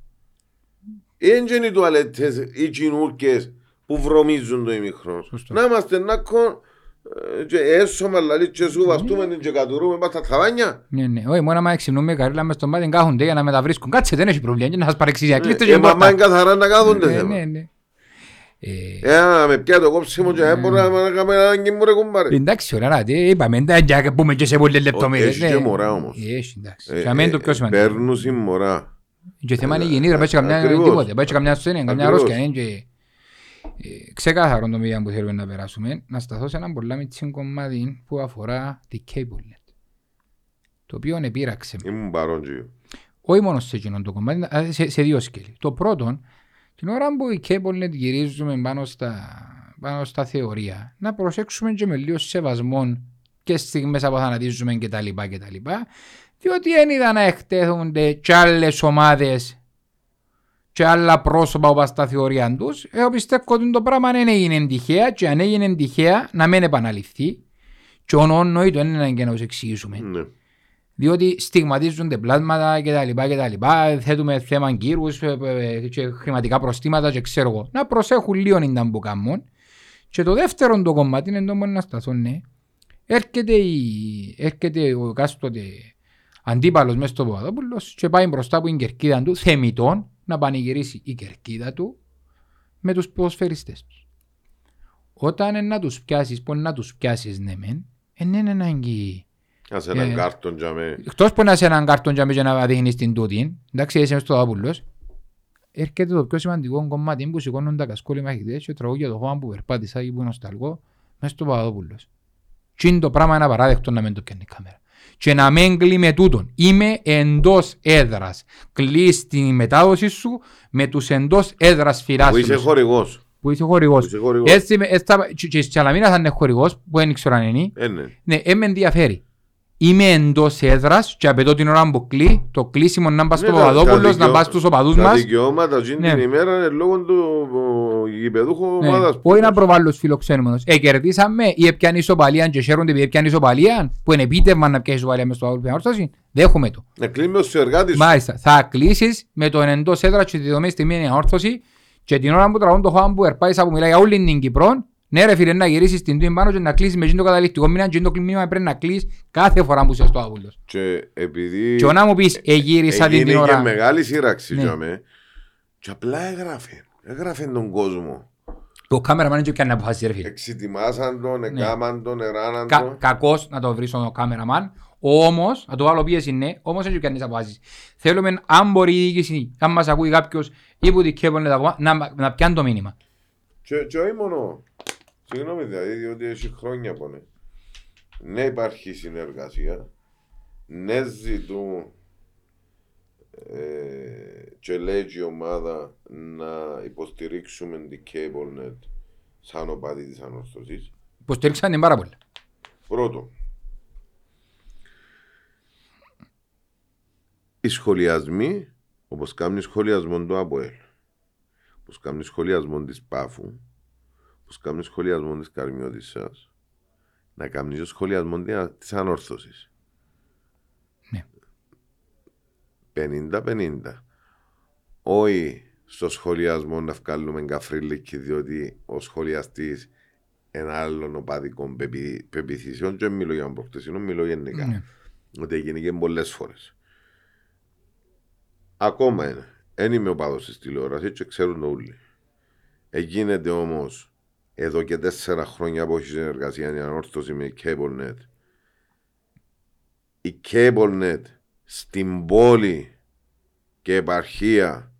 Είναι και οι τουαλέτες, οι τσινουρκες που βρωμίζουν το ημίχρον. Να είμαστε να κον... και έσωμα λαλί και σου βαστούμε και κατουρούμε πάνω στα ταβάνια. Ναι, ναι, όχι μόνο άμα εξυμνούμε καρύλα μες στο μάτι κάθονται για να μεταβρίσκουν. Κάτσε, δεν έχει προβλήμα, να σας παρεξίζει, να κλείστε και μπόρτα. Μα είναι καθαρά να κάθονται. Ναι. Με πια το κόψιμο και έπρεπε να κάνουμε έναν και μου ρε κουμπάρε. Εντάξει, ωραία, είπαμε, εντάξει, να πούμε και σε πολλές λεπτομέρειες. Έχει και μωρά όμως. Παίρνουν συμμορά. Και θέμα είναι γεννή, ξεκάθαρο το μήνυμα που θέλουμε να περάσουμε, να σταθώ σε έναν πολλά μητσίν κομμάτι που αφορά τη Cablenet, το οποίο επήραξε. Ήμουν παρόν. όχι μόνο σε εκείνον το κομμάτι, αλλά σε δύο σκέλη. Το πρώτο, την ώρα που η Cablenet γυρίζουμε πάνω στα θεωρία, να προσέξουμε και με λίγο σεβασμό και στιγμές που θανατίζουμε κτλ. Διότι δεν είδα να εκτέθονται και άλλες ομάδες και άλλα πρόσωπα όπως στα θεωρία τους. Εγώ πιστεύω ότι το πράγμα δεν έγινε τυχαία και αν έγινε τυχαία να μην επαναληφθεί. Και ονόητο είναι και να τους εξηγήσουμε. Ναι. Διότι στιγματίζονται πλάσματα κτλ. Θέτουμε θέμα κύρους και χρηματικά προστήματα και ξέρω εγώ. Να προσέχουν Λίον ήταν που κάνουν. Και το δεύτερο το κομμάτι είναι το μόνο να σταθούν. Ναι. Έρχεται ο κάστοτε αντίπαλος μέσα στο Παπαδόπουλος και πάει μπροστά που είναι η κερκίδα του, θεμιτών, να πανηγυρίσει η κερκίδα του με τους ποδοσφαιριστές του. Όταν να τους πιάσεις, που να τους πιάσεις ναι μεν, είναι ανάγκη. Ας έναν κάρτον για μέ. Εκτός που να σε έναν κάρτον για μέ και να δείχνεις την τούτη, εντάξει είσαι μέσα στο Παπαδόπουλος, έρχεται το πιο σημαντικό κομμάτι που σηκώνουν τα κασκόλοι μαχητές και τραγούγια το χώμα που περπάτησα εκεί που νοσταλγώ μέσα στο Παπαδόπουλος. Και είναι το πράγμα ένα παράδεκτο να μην το πιάνει η κάμερα. Και να μην κλεί με τούτον. Είμαι εντός έδρας. Κλείς την μετάδοση σου με τους εντός έδρας φυράσου. Που είσαι χορηγός. Έτσι, και στη Σαλαμίνα θα είναι χορηγός, που δεν ξέρω αν είναι. Ναι, με ενδιαφέρει. Είμαι εντός έδρας και απαιτώ την ώρα που κλεί, το κλείσιμο να πας στο Παπαδόπουλος, να πας στους οπαδούς μας. Τα δικαιώματα εκείνη την ημέρα είναι λόγω του γηπεδούχου ομάδας. Όχι να προβάλλω τους φιλοξένους. Κερδίσαμε ή έπιαν ισοπαλία και χαίρονται επειδή έπιαν ισοπαλία, που είναι επίτευμα να πιάνει ισοπαλία μες στο Παπαδόπουλος. Δέχομαι το. Να κλείνεις στους εργάτες. Μάλιστα. Θα κλείσεις με τον εντός έδρας και τη δομή στη μία ανόρθωση και την ώρα που τραγούν το χώμα που ερπάει από μιλάει όλη την Κυπρών. Ναι ρε φίλε, να γυρίσεις την τούτη πάνω και να κλείσεις με το καταληκτικό μήνα και το μήμα πρέπει να κλείσεις κάθε φορά που είσαι στο Αβούλος. Και επειδή... Και να μου πεις, εγύρισα την ώρα... Έγινε και μεγάλη σύραξη για μέ. Και απλά έγραφε τον κόσμο. Το κάμεραμαν είναι και αν αποφασίσει ρε φίλε. Εξετοιμάσαν τον, εκάμαν τον, εράναν τον... Κακός να το βρίσω τον κάμεραμαν. Όμως, να το βάλω πίεση ναι, όμως έτσι και αν τις αποφάσεις. Θέλουμε αν μπορεί η διοίκηση, αν μας ακούει κάποιος ή που δικαίωνε τα κομμάτια, να πιάνει το μήνυμα. Και όχι μόνο. Συγγνώμη δηλαδή, διότι έχει χρόνια πονέ. Ναι, υπάρχει συνεργασία. Ναι, ζητούν και λέει η ομάδα να υποστηρίξουμε την Cablenet σαν οπαδή της ανόρθωσης. Υποστηρίξαν την πάρα πολύ. Πρώτο. Οι σχολιασμοί, όπως κάνει σχολιασμό του ΑΠΟΕΛ, όπως κάνει σχολιασμό της ΠΑΦΟΥ, που κάνουν σχολιασμό της Καρμιώτης σας, να κάνουν σχολιασμό της ανόρθωσης. Ναι. 50-50. Όχι στο σχολιασμό να βγάλουμε καφρίλικη, διότι ο σχολιαστής είναι άλλων οπαδικών πεπιθήσεων και μιλώ για προχτεσίνο, μιλώ γενικά. Ναι. Ότι έγινε και πολλές φορές. Ακόμα ένα. Εν είμαι οπαδός της τηλεόρασης και ξέρουν όλοι. Εγίνεται όμως εδώ και 4 χρόνια που έχει συνεργασία για ανόρθωση με η Cablenet. Η Cablenet στην πόλη και επαρχία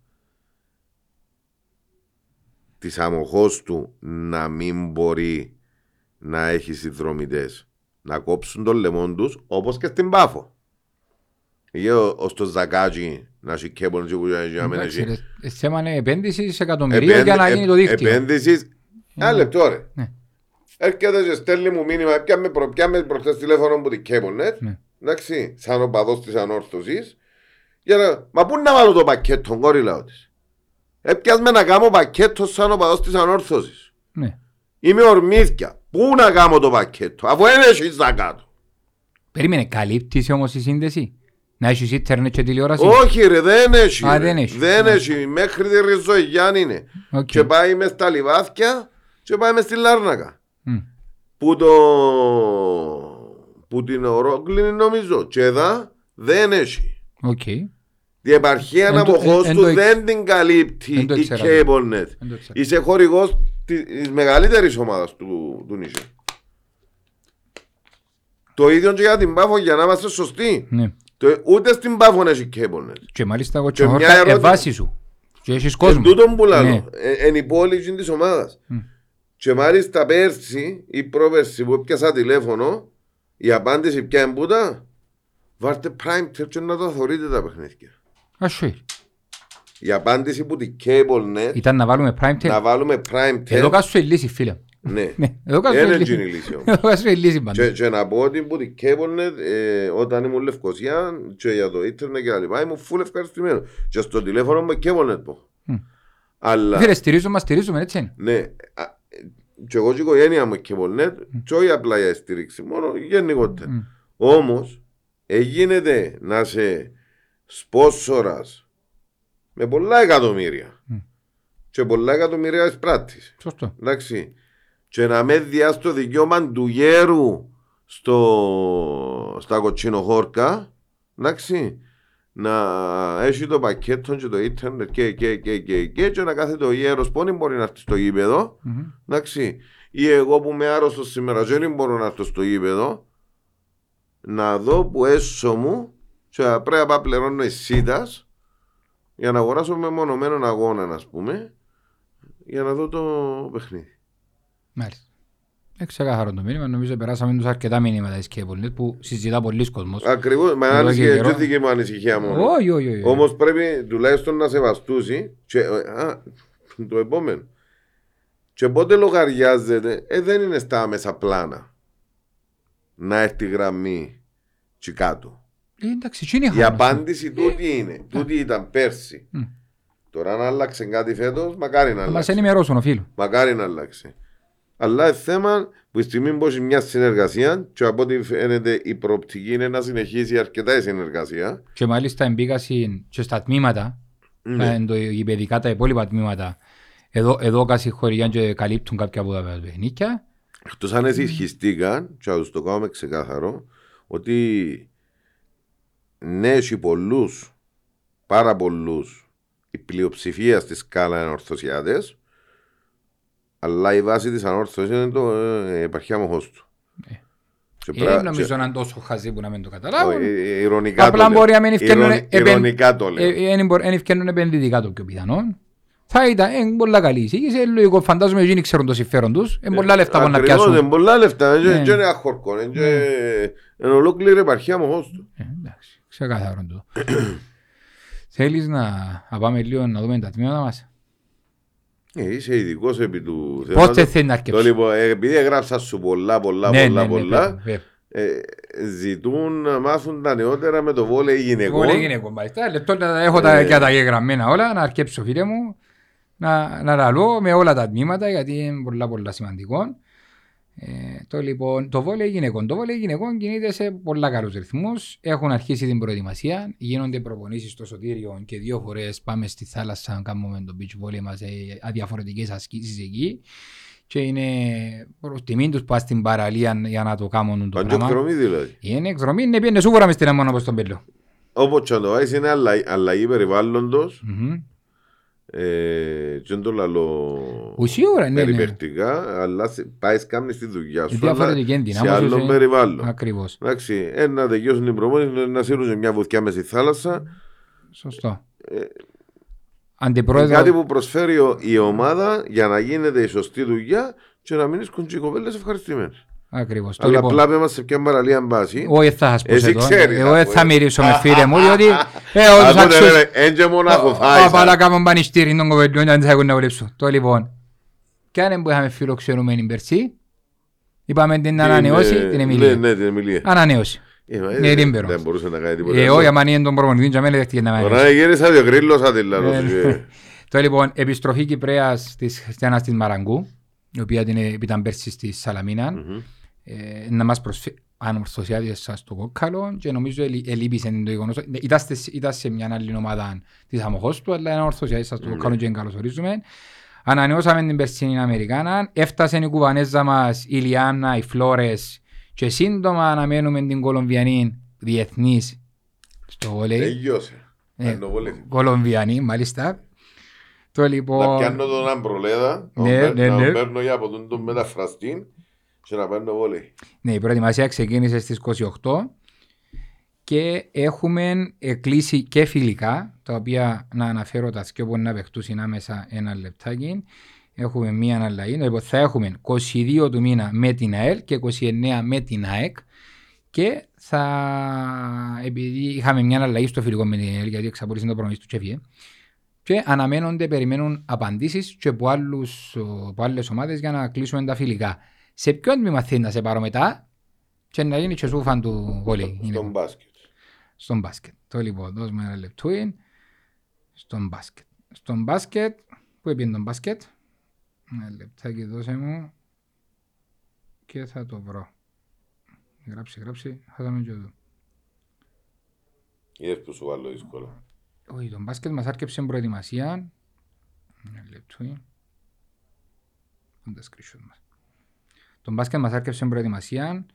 της αμοχώς του να μην μπορεί να έχει συνδρομητές. Να κόψουν τον λαιμό τους όπως και στην Πάφο. Ως το Ζακάτσι να έχει Cablenet και κουτιάζει. Θέμα είναι επένδυσης εκατομμυρίων για να γίνει το δίκτυο. Ένα λεπτό ρε. Έρχεται και στέλνει μου μήνυμα. Πιάμε προχτές τηλέφωνο μου την Cablenet. Εντάξει, σαν οπαδός της ανόρθωσης. Μα πού να βάλω το πακέτο, κόρη λαό της. Έπιασμε να κάνω πακέτο σαν οπαδός της ανόρθωσης. Είμαι ορμήθια. Πού να κάνω το πακέτο, αφού δεν έχεις να κάνω. Περίμενε, καλύπτεις όμως η σύνδεση. Να έχεις ίντερνετ και τηλεόραση. Όχι ρε, δεν έχει. Δεν έχει. Μέχρι τη Ριζογιάννη είναι. Και πάει μες τα Λιβάθια. Και πάμε στη Λάρνακα. Που την Ορόκληνη νομίζω. Και εδώ δεν έχει. Η επαρχία αναμοχώς του δεν την καλύπτει η Cablenet. Είσαι χορηγός της μεγαλύτερης ομάδας του νησιού. Το ίδιο και για την Πάφο, για να είμαστε σωστοί. Ούτε στην Πάφο έχει Cablenet. Και μάλιστα εγώ και μια ερώτηση. Και έχεις κόσμο. Τούτον που λάλλω. Εν η πόλη της ομάδας. Και μάλιστα πέρσι ή πρόπερσι που έπιασα τηλέφωνο, η απάντηση πια εμπούτα, βάρτε prime και να τα θωρείτε τα παιχνίδια. Η απάντηση που την Cablenet ήταν να βάλουμε prime time. Εδώ κάσου η λύση, φίλε. Ναι, εδώ κάσου η λύση. Και να πω ότι που την Cablenet όταν ήμουν Λευκοσιά και για το ίντερνετ και τα λοιπά ήμουν φουλ ευχαριστημένο. Και στο τηλέφωνο μου Cablenet πω. Φίλε, στηρίζουμε, στηρίζουμε, έτσι. Ναι, και εγώ και η οικογένεια μου Cablenet και όχι απλά για στήριξη, μόνο γενικότερα. Όμως, γίνεται να σε σπόσορας με πολλά εκατομμύρια. Και πολλά εκατομμύρια εισπράττης. Σωστό. Εντάξει. Και να με διά στο δικαίωμα του γέρου στα κοτσινοχώρκα. Εντάξει. Να έχει το πακέτο και το ίντερνετ και να κάθεται ο γέρος. Πόνοι μπορεί να έρθει στο γήπεδο. Εντάξει. Ή εγώ που είμαι άρρωστος σήμερα δεν μπορώ να έρθω στο γήπεδο. Να δω που έσω μου και πρέπει να πάω πληρώνω εσύντας για να αγοράσω μεμονωμένον αγώνα, ας πούμε, για να δω το παιχνίδι. Μάλιστα. Ξεκάθαρο το μήνυμα. Νομίζω περάσαμε τους αρκετά μηνύματα της Cablenet που συζητά πολλοί κόσμος. Ακριβώς. Με ανησυχία μου ανησυχία μόνο. Όχι. Όμως πρέπει τουλάχιστον να σεβαστούσει. Το επόμενο. Και πότε λογαριάζεται, δεν είναι στα μέσα πλάνα να έρθει γραμμή και κάτω. Η απάντηση τούτη είναι. Τούτη ήταν πέρσι. Τώρα αν άλλαξε κάτι φέτος, μακάρι να αλλάξει. Μακάρι να αλλάξει. Αλλά είναι θέμα που η στιγμή μπορεί μια συνεργασία και από ό,τι φαίνεται η προοπτική είναι να συνεχίσει αρκετά η συνεργασία. Και μάλιστα εμπήκασαν και στα τμήματα, οι παιδικά τα υπόλοιπα τμήματα. Εδώ κάση χωριά και καλύπτουν κάποια από τα παιχνίκια. Εκτός αν εσυχιστήκαν, και να το κάνουμε ξεκάθαρο, ότι ναι, έχει πολλούς, πάρα πολλούς, η πλειοψηφία στη σκάλα είναι ορθωσιάτες, αλλά η βάση της ανόρθωσης είναι το επαρχιά μοχός του. Δεν νομίζω να είναι τόσο χαζί που να μην το καταλάβουν. Απλά μπορεί να μην ευκαιρνούν επενδυτικά το πιο πιθανόν. Θα ήταν πολλά καλή εισήγηση, φαντάζομαι ότι δεν ξέρουν το συμφέρον τους, είναι πολλά λεφτά που να πιάσουν. Ακριβώς, είναι πολλά λεφτά, δεν είναι αχορκό, είναι ολόκληρη επαρχιά μοχός του. Εντάξει. Ξεκάθαρο το. Θέλεις να πάμε λίγο να δούμε τα τμήματα μας. Είσαι ειδικός επί του θέματος. Πότε θέλει να αρκεψει. Επειδή έγραψα σου πολλά, ζητούν να μάθουν τα νεότερα με το βόλεϊ γυναικών. Βόλεϊ γυναικών, μάλιστα. Λεπτό να έχω τα γεγραμμένα όλα, να αρκεψω φίλε μου, να λαλώ με όλα τα τμήματα, γιατί είναι πολλά σημαντικό. Το βόλεϊ γυναικών. Το βόλεϊ γυναικών κινείται σε πολλά καλούς ρυθμούς. Έχουν αρχίσει την προετοιμασία. Γίνονται προπονήσεις στο σωτήριο και δύο φορές πάμε στη θάλασσα να κάνουμε το beach volley μας αδιαφορετικές ασκήσεις εκεί. Και είναι προς τιμήν τους πας στην παραλία για να το κάνουν το πράγμα. Εκδρομή δηλαδή. Είναι εκδρομή, είναι πιένε σούβορα μες την αμόνα όπως τον πέλο. Όπως και το βάζεις είναι αλλαγή περιβάλλοντος. Και το λαλό περιπεκτικά, αλλά πάει κάμνη στη δουλειά σου σε άλλο περιβάλλον. Ακριβώς. Εντάξει, να τελειώσουν την προπόνηση, να σύρουν μια βουτιά μέσα στη θάλασσα. Σωστό. Αντιπρόεδρο... Κάτι που προσφέρει η ομάδα για να γίνεται η σωστή δουλειά και να μείνεις κοντζικοβέλες ευχαριστημένες. Ακριβώς. Αλλά λοιπόν, απλά πέμαστε σε ποια παραλία μπάση. Όχι θα σας πω εδώ. Εγώ θα μυρίσω με φίλε μου. Διότι όλους αξούς. Έντια μονάχο φάησα. Παπάλα κάμουν πανιστήριν των κοβελιών και δεν θα έχουν να βολέψω. Το λοιπόν. Κι αν που είχαμε φιλοξενούμενη Περσί. Είπαμε την ανανεώση την Εμιλία. Ναι, την Εμιλία. Ανανεώση. Δεν μπορούσε να κάνει τίποτα. Εγώ για μανίεν τον προπονητή και αμέλεγε και να μαγνήσει. Το λοιπόν επιστροφή Κυπρέας της Χριστιανάς της Μαραγκού, η οποία ήταν πέρσι στη Σαλαμίνα, να μας προσφέρει ανορθωσιάδες στο κόκκαλο και νομίζω ελείπησε το γεγονός. Ήταν σε μια άλλη ομάδα της αμοχώς του, αλλά ανορθωσιάδες στο κόκκαλο και καλωσορίζουμε. Ανανεώσαμε την Περσίνη Αμερικάνα, έφτασε η Κουβανέζα μας, η Λιάννα, οι Φλόρες και σύντομα αναμένουμε την Κολομβιανή διεθνής στο βόλεϊ. Κολομβιανή, μάλιστα. Το λοιπόν... Να πιάνω τον Αμπρολέδα, να παίρνω για από τον μεταφραστή και να παίρνω βόλεϊ. Ναι, η προετοιμασία ξεκίνησε στις 28 και έχουμε κλείσει και φιλικά, τα οποία να αναφέρω τα σκέπω να παιχτούσουν άμεσα ένα λεπτάκι. Έχουμε μία αναλλαγή, θα έχουμε 22 του μήνα με την ΑΕΛ και 29 με την ΑΕΚ Και θα, επειδή είχαμε μια αλλαγή στο φιλικό με την ΑΕΛ, γιατί εξαπολύσαν το προνομιστή του Τσέφιε, και αναμένονται, περιμένουν απαντήσεις και από άλλες ομάδες για να κλείσουμε τα φιλικά. Σε ποιον τμήμα θέλει να σε πάρω μετά, και να γίνει και σου φαν του βολέι. Στον μπάσκετ. Στον μπάσκετ. Το λοιπόν, δώσουμε ένα λεπτό. Στον μπάσκετ. Στον μπάσκετ, πού έπιεν τον μπάσκετ. Ένα λεπτάκι δώσε μου και θα το βρω. Γράψε, χάσαμε και εδώ. Είδες που σου βάλω δύσκολο. Όχι, τον μπάσκετ μας άρκεψε προετοιμασία. Ένα λεπτό. Όντας κρίσιο μας. Τον μπάσκετ μας άρκεψε προετοιμασία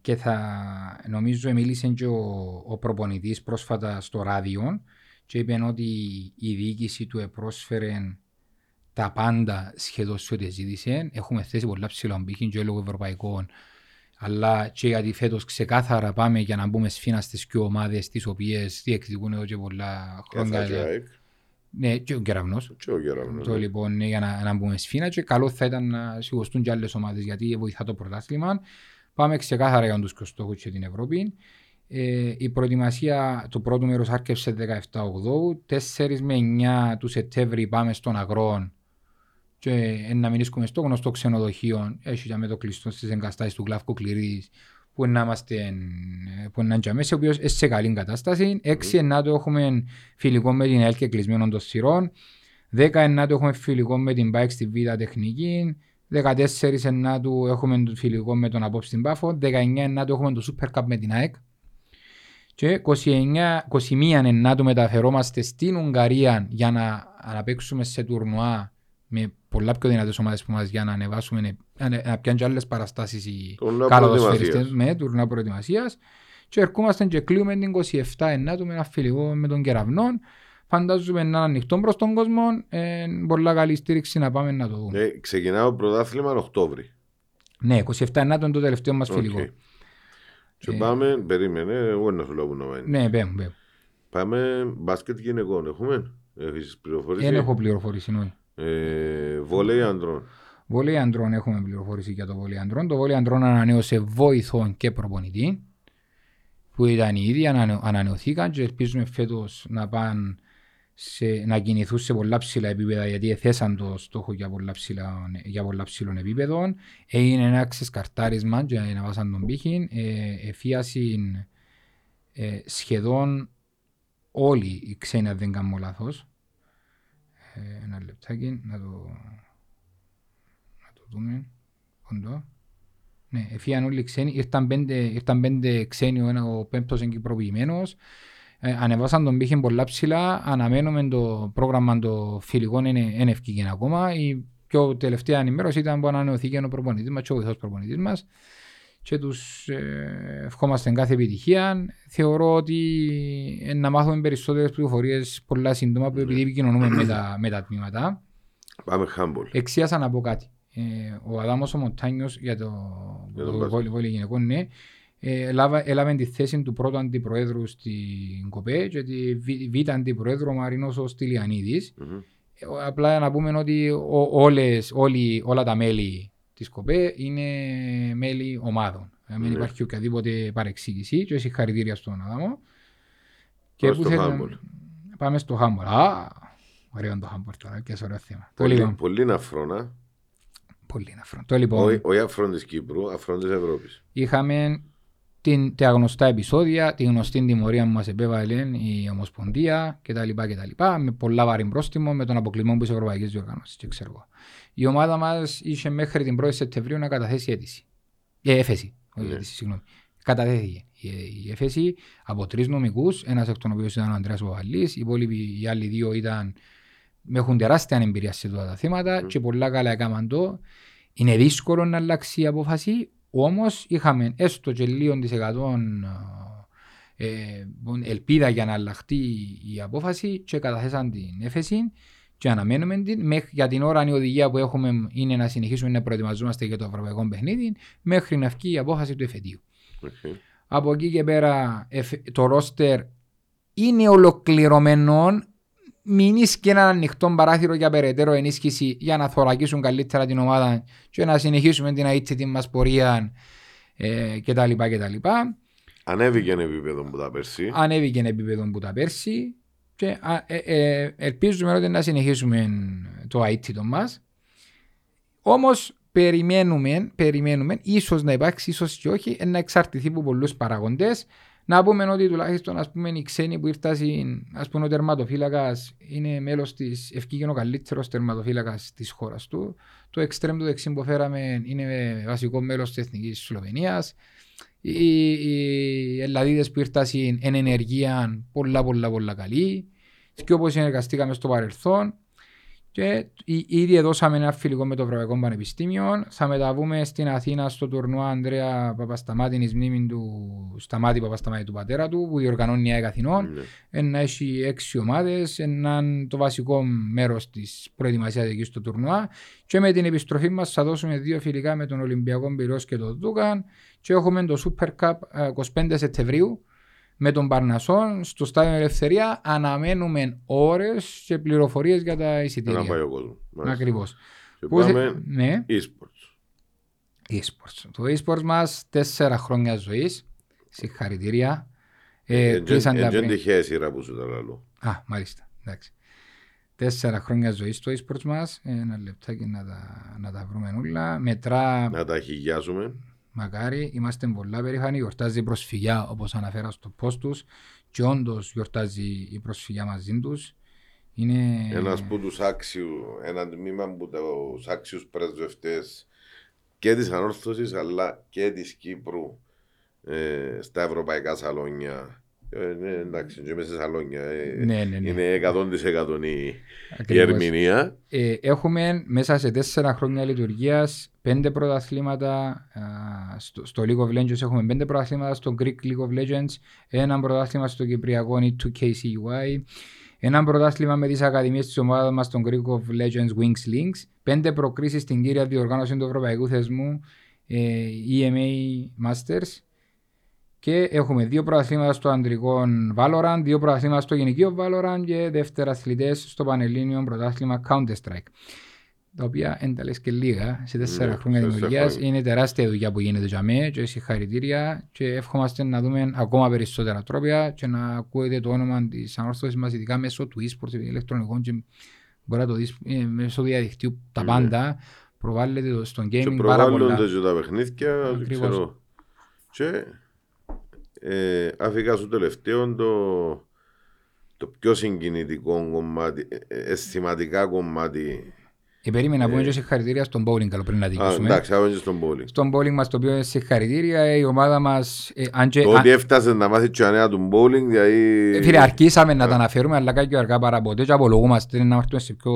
και θα νομίζω μίλησε και ο προπονητής πρόσφατα στο ράδιο και είπε ότι η διοίκηση του επρόσφερε τα πάντα σχεδόν σε ό,τι ζήτησε. Έχουμε θέσει πολλά ψηλομπήχη και λόγω ευρωπαϊκών, αλλά και γιατί φέτος ξεκάθαρα πάμε για να μπούμε σφήνα στις πιο ομάδες τις οποίες διεκδικούν εδώ και πολλά χρόνια. Ναι, και ο Κεραυνός. Το λοιπόν, ναι, για να μπούμε σφήνα και καλό θα ήταν να σιγωστούν και άλλες ομάδες γιατί βοηθά το πρωτάθλημα. Πάμε ξεκάθαρα για τους στόχους και την Ευρώπη. Η προετοιμασία του πρώτου μέρους άρκευσε 17 Οκτώβρου. 4 με 9 του Σεπτέμβρη πάμε στον Αγρόν και να μηνίσκουμε στο γνωστό ξενοδοχείο. Έχει για με το κλειστό στις εγκαστάσεις του Κλαύκου Κληρίδης που να είμαστε μέσα, ο οποίος είναι σε καλή κατάσταση. 6 να το έχουμε φιλικό με την ΑΕΛ και κλεισμένων των θυρών. 10 να το έχουμε φιλικό με την ΠΑΕΚ στη Β' Τεχνική. 14 να το έχουμε το φιλικό με τον Απόψη στην Πάφο. 19 να το έχουμε το Super Cup με την ΑΕΚ. Και 21 να το μεταφερόμαστε στην Ουγγαρία για να αναπαίξουμε σε τουρνουά με πολλά πιο δυνατές ομάδες που μας για να ανεβάσουμε, να πιάνουν και άλλες παραστάσεις οι καλοδοσφαιριστές με τουρνουά προετοιμασίας. Και ερχόμαστε και κλείουμε την 27 να το με ένα φιλικό με τον Κεραυνόν. Φαντάζομαι να είναι ανοιχτό προς τον κόσμο. Πολλά καλή στήριξη να πάμε να το δούμε. Ξεκινάω πρωτάθλημα Οκτώβρη. Ναι, 27 να το είναι το τελευταίο μας φιλικό. Και πάμε, περίμενε, εγώ να σου λέω που νομίζει. Ναι, πέμπω. Πάμε μπάσκετ γυναικών, έχουμε, έχεις πληροφορήσει. Δεν έχω πληροφορήσει, ναι. Βόλεϊ ανδρών. Βόλεϊ ανδρών, έχουμε πληροφορήσει για το βόλεϊ ανδρών. Το βόλεϊ ανδρών ανανέωσε βοηθόν και προπονητή, που ήταν ήδη, ανανεωθήκαν και ελπίζουμε φέτος να πάνε να κινηθούν σε πολλά ψηλά επίπεδα, γιατί θέσαν το στόχο για πολλά ψηλών επίπεδων. Έγινε ένα ξεσκαρτάρισμα για να βάσαν τον πύχη. Εφίασαν σχεδόν όλοι οι ξένοι, αν δεν κάνω λάθος. Ένα λεπτάκι να το δούμε. Ποντώ. Ναι, εφίαν όλοι οι ξένοι. Ήρθαν πέντε ξένοι, ο πέμπτος είναι κυπροποιημένος. Ανεβάσαν τον πύχη πολλά ψηλά, αναμένουμε το πρόγραμμα των φιλικών είναι ευκήγεν ακόμα. Η πιο τελευταία ενημέρωση ήταν που ανανεωθήκε ο προπονητής μας και ο βοηθός προπονητής μας και τους ευχόμαστε κάθε επιτυχία. Θεωρώ ότι να μάθουμε περισσότερες πληροφορίες πολλά σύντομα που επειδή επικοινωνούμε με τα τμήματα. Πάμε χάμπολ. Εξίασα να πω κάτι. Ο Αδάμος ο Μοντάνιος για το βόλεϊ γυναικών, ναι. Έλαβε τη θέση του πρώτου αντιπροέδρου στην ΚΟΠΕ και τη β' αντιπροέδρου ο Μαρίνος ο Στυλιανίδης. Απλά να πούμε ότι όλα τα μέλη της ΚΟΠΕ είναι μέλη ομάδων. Δεν υπάρχει οποιαδήποτε παρεξήγηση και συγχαρητήρια στον Αδάμο. Πάμε στο Χάμπολ. Ωραίο το Χάμπολ τώρα, και ωραίο θέμα. Πολύ αφρώνα. Όχι αφρών της Κύπρου, αφρών της Ευρώπης. Είχαμε τα γνωστά επεισόδια, τη γνωστή τιμωρία που μας επέβαλε η Ομοσπονδία κτλ. Με πολλά βαρύ πρόστιμο, με τον αποκλεισμό της Ευρωπαϊκής Διοργάνωσης. Η ομάδα μας είχε μέχρι την 1η Σεπτεμβρίου να καταθέσει αίτηση. Έφεση. Κατατέθηκε η έφεση από 3 νομικούς, ένας εκ των οποίων ήταν ο Ανδρέας Βοβαλής, οι άλλοι 2 ήταν. Έχουν τεράστια εμπειρία σε αυτά τα θέματα και πολλά καλά έκαναν το. Είναι δύσκολο να αλλάξει η απόφαση, όμως είχαμε έστω και λίγο της 100% ελπίδα για να αλλάχτεί η απόφαση και καταθέσαν την έφεση και αναμένουμε την. Για την ώρα η οδηγία που έχουμε είναι να συνεχίσουμε να προετοιμαζόμαστε για το ευρωπαϊκό παιχνίδι μέχρι να βγει η απόφαση του εφετείου. Okay. Από εκεί και πέρα το ρόστερ είναι ολοκληρωμένο. Μείνεις και έναν ανοιχτό παράθυρο για περαιτέρω ενίσχυση για να θωρακίσουν καλύτερα την ομάδα και να συνεχίσουμε την αίτητη μας πορεία κτλ. Ανέβηκε ένα επίπεδο που τα πέρσι. Και ελπίζουμε ότι να συνεχίσουμε το αίτητο μας. Όμως περιμένουμε ίσως να υπάρξει, ίσως και όχι, να εξαρτηθεί από πολλούς παραγοντές. Να πούμε ότι τουλάχιστον οι ξένοι που ήρθαν, ο τερματοφύλακας είναι μέλος της ΕΦΚ και ο καλύτερος τερματοφύλακας της χώρας του. Το εξτρέμ του δεξιού που φέραμε είναι βασικό μέλος της Εθνικής Σλοβενίας. Οι Ελλαδίδες που ήρθαν εν ενεργεία πολλά καλή. Και όπως συνεργαστήκαμε στο παρελθόν, και ήδη δώσαμε ένα φιλικό με το Ευρωπαϊκό Πανεπιστήμιο. Θα μεταβούμε στην Αθήνα στο τουρνουά Ανδρέα Παπασταμάτη, εις μνήμη του Σταμάτη Παπασταμάτη, του πατέρα του, που διοργανώνει η ΑΕΚ Αθηνών. Να έχει 6 ομάδες, να είναι το βασικό μέρος της προετοιμασίας εκεί στο τουρνουά. Και με την επιστροφή μας θα δώσουμε 2 φιλικά με τον Ολυμπιακό Πυραιός και τον Δούκαν. Και έχουμε το Super Cup 25 Σεπτεμβρίου με τον Παρνασσόν στο Στάδιο Ελευθερία. Αναμένουμε ώρες και πληροφορίες για τα εισιτήρια. Να πάει ο κόσμος. Ακριβώς. Και πάμε ναι. e-sports. Το e-sports μας 4 χρόνια ζωής. Συγχαρητήρια. Εν τυχαία σειρά που σου τα λαλώ. Α, μάλιστα. Εντάξει. 4 χρόνια ζωής το e-sports μας. Ένα λεπτάκι να τα βρούμε όλα. Μετρά... Να τα χιλιάσουμε. Μακάρι, είμαστε πολλά περήφανοι. Γιορτάζει η προσφυγιά, όπως αναφέρα στο post τους, και όντως γιορτάζει η προσφυγιά μαζί τους. Είναι ένας που τους άξιου, ένα τμήμα που τους άξιους πρεσβευτές και της Ανόρθωσης αλλά και της Κύπρου στα ευρωπαϊκά σαλόνια. Εντάξει, και μέσα σε σαλόνια. Ναι. Είναι 100% η ερμηνεία. Έχουμε μέσα σε 4 χρόνια λειτουργίας 5 πρωταθλήματα. Στο League of Legends έχουμε 5 πρωταθλήματα. Στο Greek League of Legends, 1 πρωτάθλημα στο Κυπριακό, είναι 2KCUI. 1 πρωτάθλημα με τις ακαδημίες της ομάδας μας, στον Greek of Legends Wings Links. 5 προκρίσεις στην κύρια διοργάνωση του Ευρωπαϊκού Θεσμού EMA Masters. Και έχουμε 2 πρωταθλήματα στο ανδρικό Βαλόραν, 2 πρωταθλήματα στο γυναικείο Βαλόραν και δευτεραθλητές στο Πανελλήνιο Πρωτάθλημα Counter-Strike. Τα οποία εν τα λες και λίγα, σε 4 χρόνια δημιουργίας, είναι τεράστια δουλειά που γίνεται για μένα και συγχαρητήρια, και εύχομαστε να δούμε ακόμα περισσότερα τρόπια και να ακούετε το όνομα της ανόρθωσης μας, ειδικά μέσω του e-sports, ηλεκτρονικών, και μπορεί να το δεις μέσω διαδικτύου, τα πάντα. Προβάλλεται στο gaming πάρα πολλά. Και τα παιχνίδια, ξέρω. Αφήκα στο τελευταίο το πιο συγκινητικό κομμάτι, αισθηματικά κομμάτι. Περίμενα να πούμε και συγχαρητήρια στον bowling, καλό πριν να δικήσουμε. Εντάξει, άμεσα στον bowling. Στον bowling μας το οποίο συγχαρητήρια, η ομάδα μας... Το ότι έφτασε να μάθει και ανέα του bowling, δηλαδή... Φίλε, αρχίσαμε να τα αναφέρουμε, αλλά κάτι αργά παραποτέ, και απολογούμαστε να έρθουμε σε πιο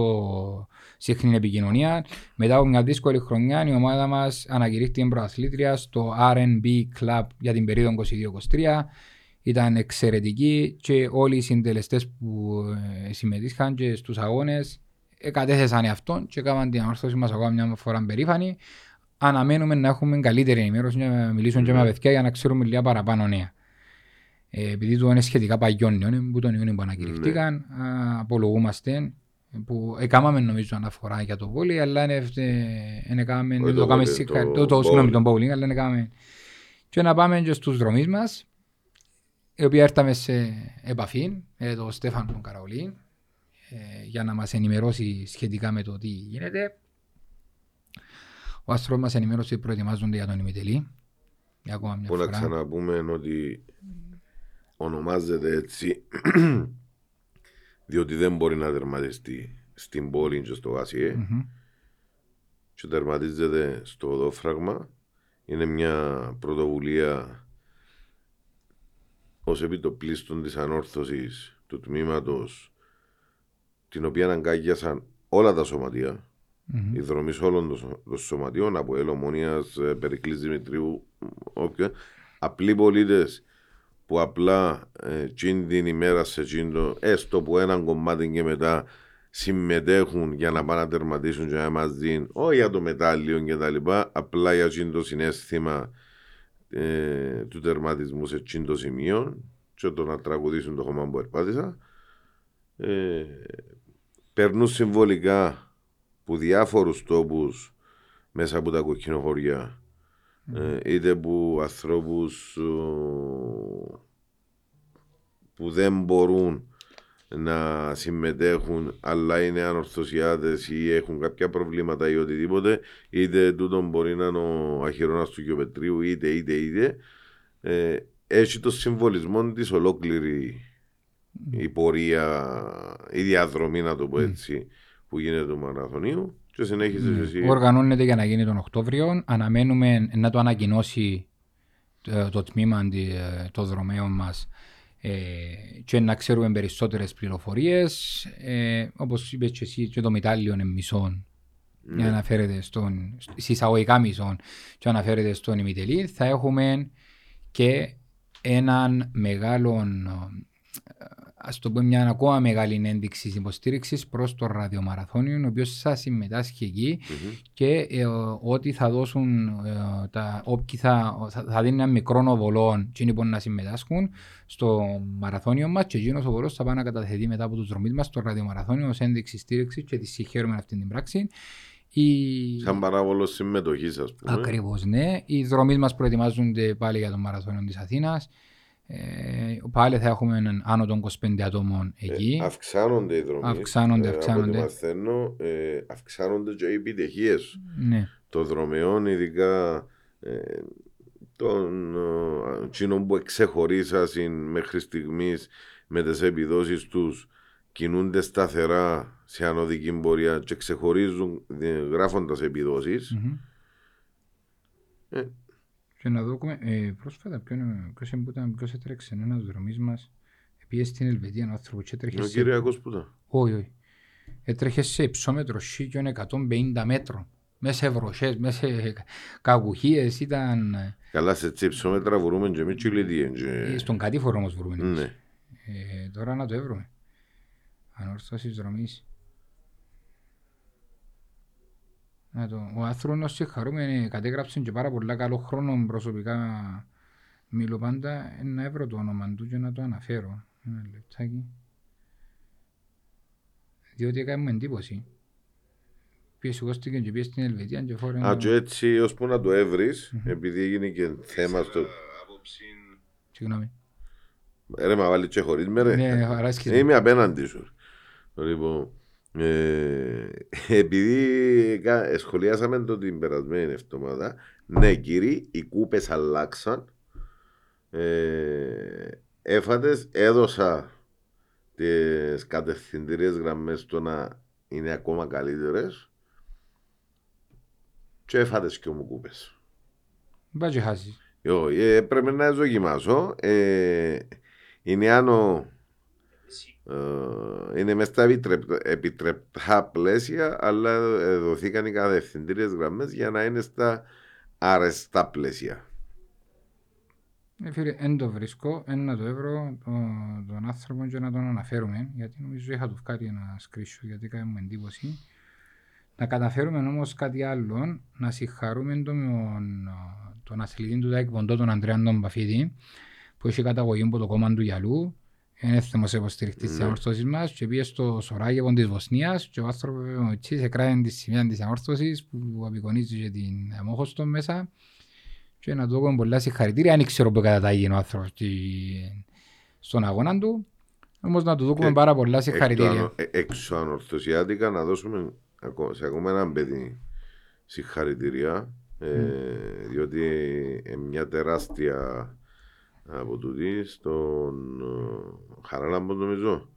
συχνή επικοινωνία. Μετά από μια δύσκολη χρονιά, η ομάδα μας ανακηρύχθηκε πρωταθλήτρια στο R&B Club για την περίοδο 22-23. Ήταν εξαιρετική και όλοι οι συντελεστές που συμμετείχαν και στους αγώνες κατέθεσαν αυτόν και έκαναν την ανόρθωση μας ακόμα μια φορά περήφανη. Αναμένουμε να έχουμε καλύτερη ενημέρωση, να μιλήσουμε και με παιδιά για να ξέρουμε λίγα παραπάνω νέα. Επειδή το είναι σχετικά παγιών νέων που τον Ιούνιο που ανακηρυχτήκαν, απολογούμαστε. Που έκαναμε νομίζω αναφορά για το bowling, αλλά δεν το κάναμε bowling, αλλά έκαναμε. Και να πάμε και στους δρομείς μας, οι οποίοι έρθαμε σε επαφή με τον Στέφανο τον Καραολή, για να μας ενημερώσει σχετικά με το τι γίνεται. Ο αστρός μας ενημέρωσε ότι προετοιμάζονται για τον ημιτελή. Που να ξαναπούμε ότι ονομάζεται έτσι διότι δεν μπορεί να τερματιστεί στην πόλη και στο Άσιε. Και τερματίζεται στο Οδόφραγμα. Είναι μια πρωτοβουλία ως επιτοπλίστων της ανόρθωσης του τμήματος, την οποία αγκάγιασαν όλα τα σωματεία, οι δρομής όλων των σωματείων, από ΑΕΛ, Ομόνιας, Περικλής Δημητρίου, όποια, απλοί πολίτες που απλά την ημέρα σε τσίντο, έστω που έναν κομμάτι και μετά συμμετέχουν για να πάνε να τερματίσουν και να μας δίνουν, όχι για το μετάλλιο και τα λοιπά, απλά για τσίντο συναίσθημα του τερματισμού σε τσίντο σημείων και το να τραγουδήσουν το χώμα που ερπάτησα. Περνούν συμβολικά που διάφορους τόπους μέσα από τα κοκκινοχωριά είτε από ανθρώπους που δεν μπορούν να συμμετέχουν αλλά είναι ανορθωσιάτες ή έχουν κάποια προβλήματα ή οτιδήποτε, είτε τούτον μπορεί να είναι ο αχυρώνας του Κιοπετρίου, είτε. Έχει το συμβολισμό της ολόκληρη η πορεία, η διαδρομή, να το πω έτσι, που γίνεται του μαραθωνίου. Και συνέχισε εσύ. Οργανώνεται για να γίνει τον Οκτώβριο. Αναμένουμε να το ανακοινώσει το τμήμα των δρομέων μας και να ξέρουμε περισσότερες πληροφορίες. Όπως είπες και εσύ, και το μετάλλιο είναι μισόν. Αναφέρεται στον εισαγωγικά μισόν και αναφέρεται στον ημιτελή. Θα έχουμε και έναν μεγάλο, ας το πούμε, μια ακόμα μεγάλη ένδειξη υποστήριξης προς το ραδιομαραθώνιο, ο οποίος θα συμμετάσχει εκεί και ότι θα δώσουν, όποιοι θα δίνουν ένα μικρό οβολό και λοιπόν να συμμετάσχουν στο μαραθώνιο μας, και εκείνος ο οβολός θα πάει να καταθετεί μετά από τους δρομείς μας το ραδιομαραθώνιο ως ένδειξη στήριξη, και τη συγχαίρουμε αυτή την πράξη. Σαν παράβολο συμμετοχής, ας πούμε. Ακριβώς, ναι. Οι δρομείς μας προετοιμάζονται πάλι για το μαραθώνιο της Αθήνας. Πάλι θα έχουμε έναν άνω των 25 ατόμων εκεί. Αυξάνονται οι δρομές. Αυξάνονται. Από ό,τι μαθαίνω, αυξάνονται και οι επιτυχίες των δρομεών, ειδικά των εκείνων που εξεχωρίσασαν μέχρι στιγμής με τις επιδόσεις τους, κινούνται σταθερά σε ανωδική πορεία και ξεχωρίζουν γράφοντας επιδόσεις. Και να δούμε πρόσφατα ποιος έτρεξε ένας δρομής μας, πήγε στην Ελβετία, ένα άνθρωπο και έτρεχε σε... Ο Κυριακός που ήταν. Όχι. Έτρεχε σε υψόμετρο σίγιον 150 μέτρων. Μέσα σε βροχές, μέσα σε καγουχίες ήταν... Καλά, σε υψόμετρα βρούμε και εμείς τσιλίδι. Στον κατήφορο όμως βρούμε εμείς. Τώρα να το έβρουμε. Ανόρθωσης δρομής. Ο άνθρωπος συγχαρούμενοι κατέγραψαν και πάρα πολλά καλό χρόνο, προσωπικά μιλώ πάντα, να έβρω το όνομα του και να το αναφέρω. Ένα λεπτάκι. Διότι έκαμε εντύπωση. Σηκώστηκε και πήγε στην Ελβετία και φόρε... Α, και έτσι ώσπου να το έβρεις, επειδή έγινε και θέμα στο... Συγγνώμη. Ρε μα βάλει και χωρίς με ρε. Είμαι απέναντι σου. Λοιπόν, επειδή σχολιάσαμε το την περασμένη εβδομάδα, ναι κύριοι, οι κούπες αλλάξαν. Έφατες, έδωσα τις κατευθυντήριες γραμμές στο να είναι ακόμα καλύτερες και έφατες και μου κούπες. Μπάζει χάσει. Πρέπει να δοκιμάσω. Είναι άνω... Είναι μες στα επιτρεπτά πλαίσια, αλλά δοθήκαν οι κατευθυντήριες γραμμές για να είναι στα αρεστά πλαίσια. Φίλε, δεν το βρίσκω, να το έβρω τον άνθρωπο και να τον αναφέρουμε, γιατί νομίζω είχα του κάτι να σκρίσω, γιατί κάνουμε εντύπωση. Να καταφέρουμε όμως κάτι άλλο, να συγχαρούμε τον αθλητή του ΤΑΕΚ Ποντό, τον Ανδρέα τον Παφίτη, που έχει καταγωγή από το κόμμα του Γιαλού. Είναι θέμος υποστηριχτής της ανόρθωσης μας και πήγε στο Σοράγεβον της Βοσνίας και ο άνθρωπος έτσι εκράγει τη σημεία της ανόρθωσης που απεικονίζει και την Αμόχωστο μέσα, και να του έχουμε πολλά συγχαρητήρια. Αν ήξερα που κατατάγει ο άνθρωπος στον αγώνα του, όμως να του δούμε πάρα πολλά συγχαρητήρια. Εξωανορθωσιάτικα να δώσουμε σε ακόμα έναν παιδί συγχαρητήρια, διότι μια τεράστια από τούτη στον Χαραλάμπο, νομίζω,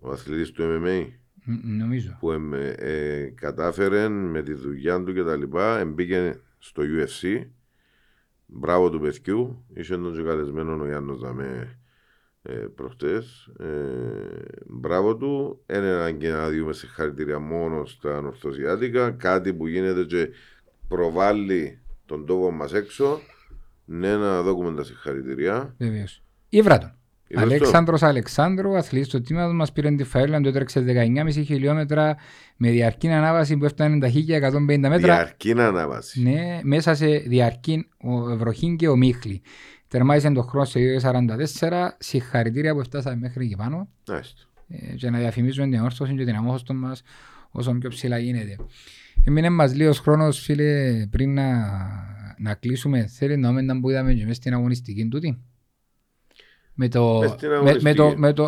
ο αθλητής του MMA, νομίζω, που κατάφερε με τη δουλειά του και τα λοιπά, μπήκε στο UFC. Μπράβο του παιδιού, είχε τον συγκαλεσμένο ο Γιάννος Δαμέ προχτές. Μπράβο του, έναν και να δούμε συγχαρητήρια μόνο στα ανορθωσιάτικα, κάτι που γίνεται και προβάλλει τον τόπο μας έξω. Ναι, να δώκουμε τα συγχαρητήρια. Βεβαίως. Ήβρατον. Αλέξανδρος Αλεξάνδρου, αθλητής του τμήματος μας, πήρε τη Φαΐρλανδη, το τρέξε 19,5 χιλιόμετρα με διαρκή ανάβαση που έφτανε τα 1.150 μέτρα. Διαρκή ανάβαση. Ναι, μέσα σε διαρκή βροχή και ομίχλη. Τερμάτισε το χρόνο σε 2.44. Συγχαρητήρια που φτάσαμε μέχρι εκεί πάνω. Και να διαφημίζουμε την όρθωση και την αμόχωστο μας όσο πιο ψηλά γίνεται. Εμείνε μας λίγος χρόνος, φίλε, πριν να να κλείσουμε, θέλει να μην που είδαμε και μέσα στην αγωνιστική τούτη.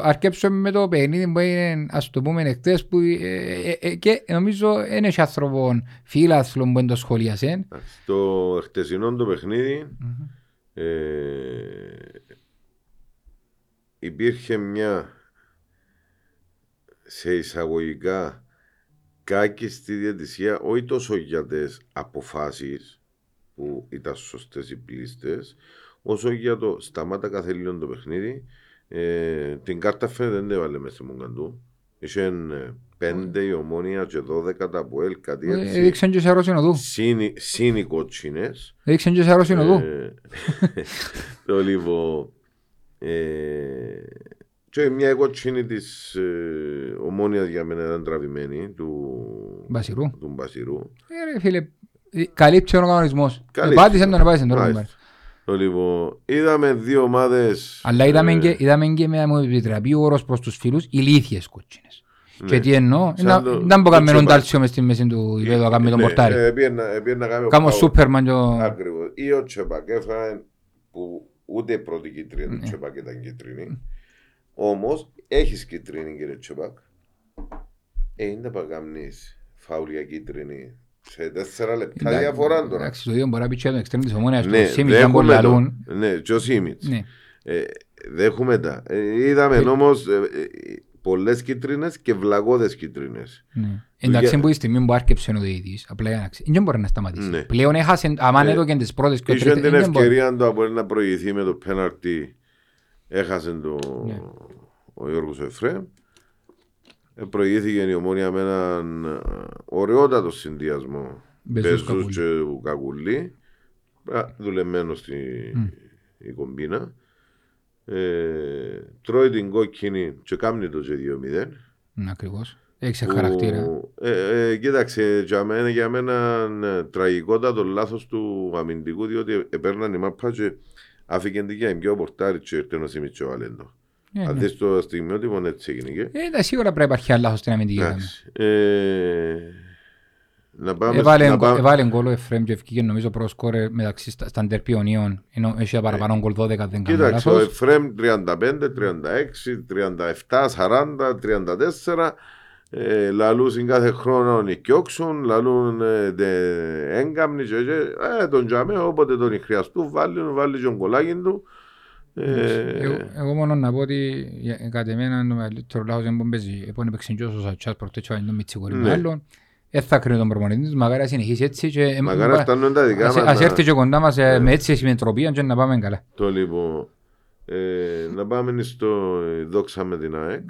Αρκέψουμε με το παιχνίδι που είναι, ας το πούμε, εκτές που και νομίζω είναι και άνθρωπον φίλαθλων που το σχολιασέν. Στο χτεσινό το παιχνίδι υπήρχε μια σε εισαγωγικά κάκιστη διατησία, όχι τόσο για τις αποφάσεις που ήταν σωστές οι πλήστες, όσο για το σταμάτα κάθε λίγο το παιχνίδι. Την κάρτα φαίνεται δεν έβαλε μέσα στη Μουγκαντού. Είχε 5 η Ομόνια και 12 τα Πουέλ, κάτι έτσι. Έδειξαν και σε αρρωσινοδού. Σύνοι κοτσίνες. Έδειξαν και σε αρρωσινοδού. Το λίγο... Και μια κοτσίνη της Ομόνιας για μένα ήταν τραβημένη, του Μπασιρού. Φίλε, καλύψε ο κανονισμός. Επάτησε τον, επάτησε τον. Λοιπόν, είδαμε δύο ομάδες. Αλλά είδαμε και με επιτραπεί ο όρος προς τους φίλους, ηλίθιες κότσινες. Και τι εννοώ, ήταν που καμένον τάλσιο μες στη μέση του γηπέδου, κάμε τον πορτάρι. Κάμε ο Σούπερμαν. Ακριβώς, ή ο Τσεπακ έφαγε που ούτε πρώτη κίτρινη, ο Τσεπακ ήταν κίτρινη. Όμως, έχεις κίτρινη κύριε Τσεπακ. Είναι που καμνείς φαουλια κίτρινη. Σε 4 λεπτά διαφορά τώρα. Εντάξει, το ίδιο μπορεί να πει και τον εξτρέμ της Ομόνιας, το Σίμιτς ήταν πολύ αλλούν. Ναι, και ο Σίμιτς. Δέχουμε τα. Είδαμε όμως πολλές κίτρινες και βλαγώδες κίτρινες. Εντάξει, που η στιγμή που άρκεψε ο διαιτητής, απλά δεν μπορεί να σταματήσει. Πλέον έχασε, αμάν εδώ και τις πρώτες και τρίτες. Είχε την ευκαιρία να προηγηθεί με το πέναρτι, έχασε ο Γιώργος Εφραίμ. Προηγήθηκε η Ομόνια με έναν ωραιότατο συνδυασμό Μπεζούς και Κακουλή, δουλεμένο στη κομπίνα. Τρώει την κόκκινη και κάνει το 2-0. Ακριβώς, έχει χαρακτήρα. Κοίταξε, για μένα τραγικότατο λάθος του αμυντικού, διότι επέρναν η μάπα και αφηκεντική εμπιό πορτάρι και ερτενοσύμι και Βαλέντο. Αν δεις το στιγμιότυπο, έτσι έγινε. Σίγουρα πρέπει να υπάρχει λάθος στην αμυντική. Έβαλε γκολ ο Εφραίμ και ευκήκε νομίζω προσκόρε μεταξύ στα ντερπί Ιωνίων. Έχει παραπάνω γκολ 12, δεν κάνει λάθος. Κοίταξε, ο Εφραίμ 35, 36, 37, 40, 34. Λαλούν κάθε χρόνο νικιόξουν, λαλούν έγκαμνοι και τον τζαμέ, όποτε τον χρειαστούν, βάλει τον κολάγιν του. Εγώ μόνο να πω ότι κατ' εμένα το μεγαλύτερο λάθος δεν παίζει. Επόμενοι παίξουν και όσο σατσάς προχτές και βάλουν Μητσικόρη με άλλον. Θα κρίνει τον προπονητή τους, μακάρι να συνεχίσει έτσι. Μακάρι φτάνουν τα δικά μας. Ας έρθει και κοντά μας με έτσι συμμετροπία και να πάμε καλά. Το λοιπόν, να πάμε στο δόξα με την ΑΕΚ.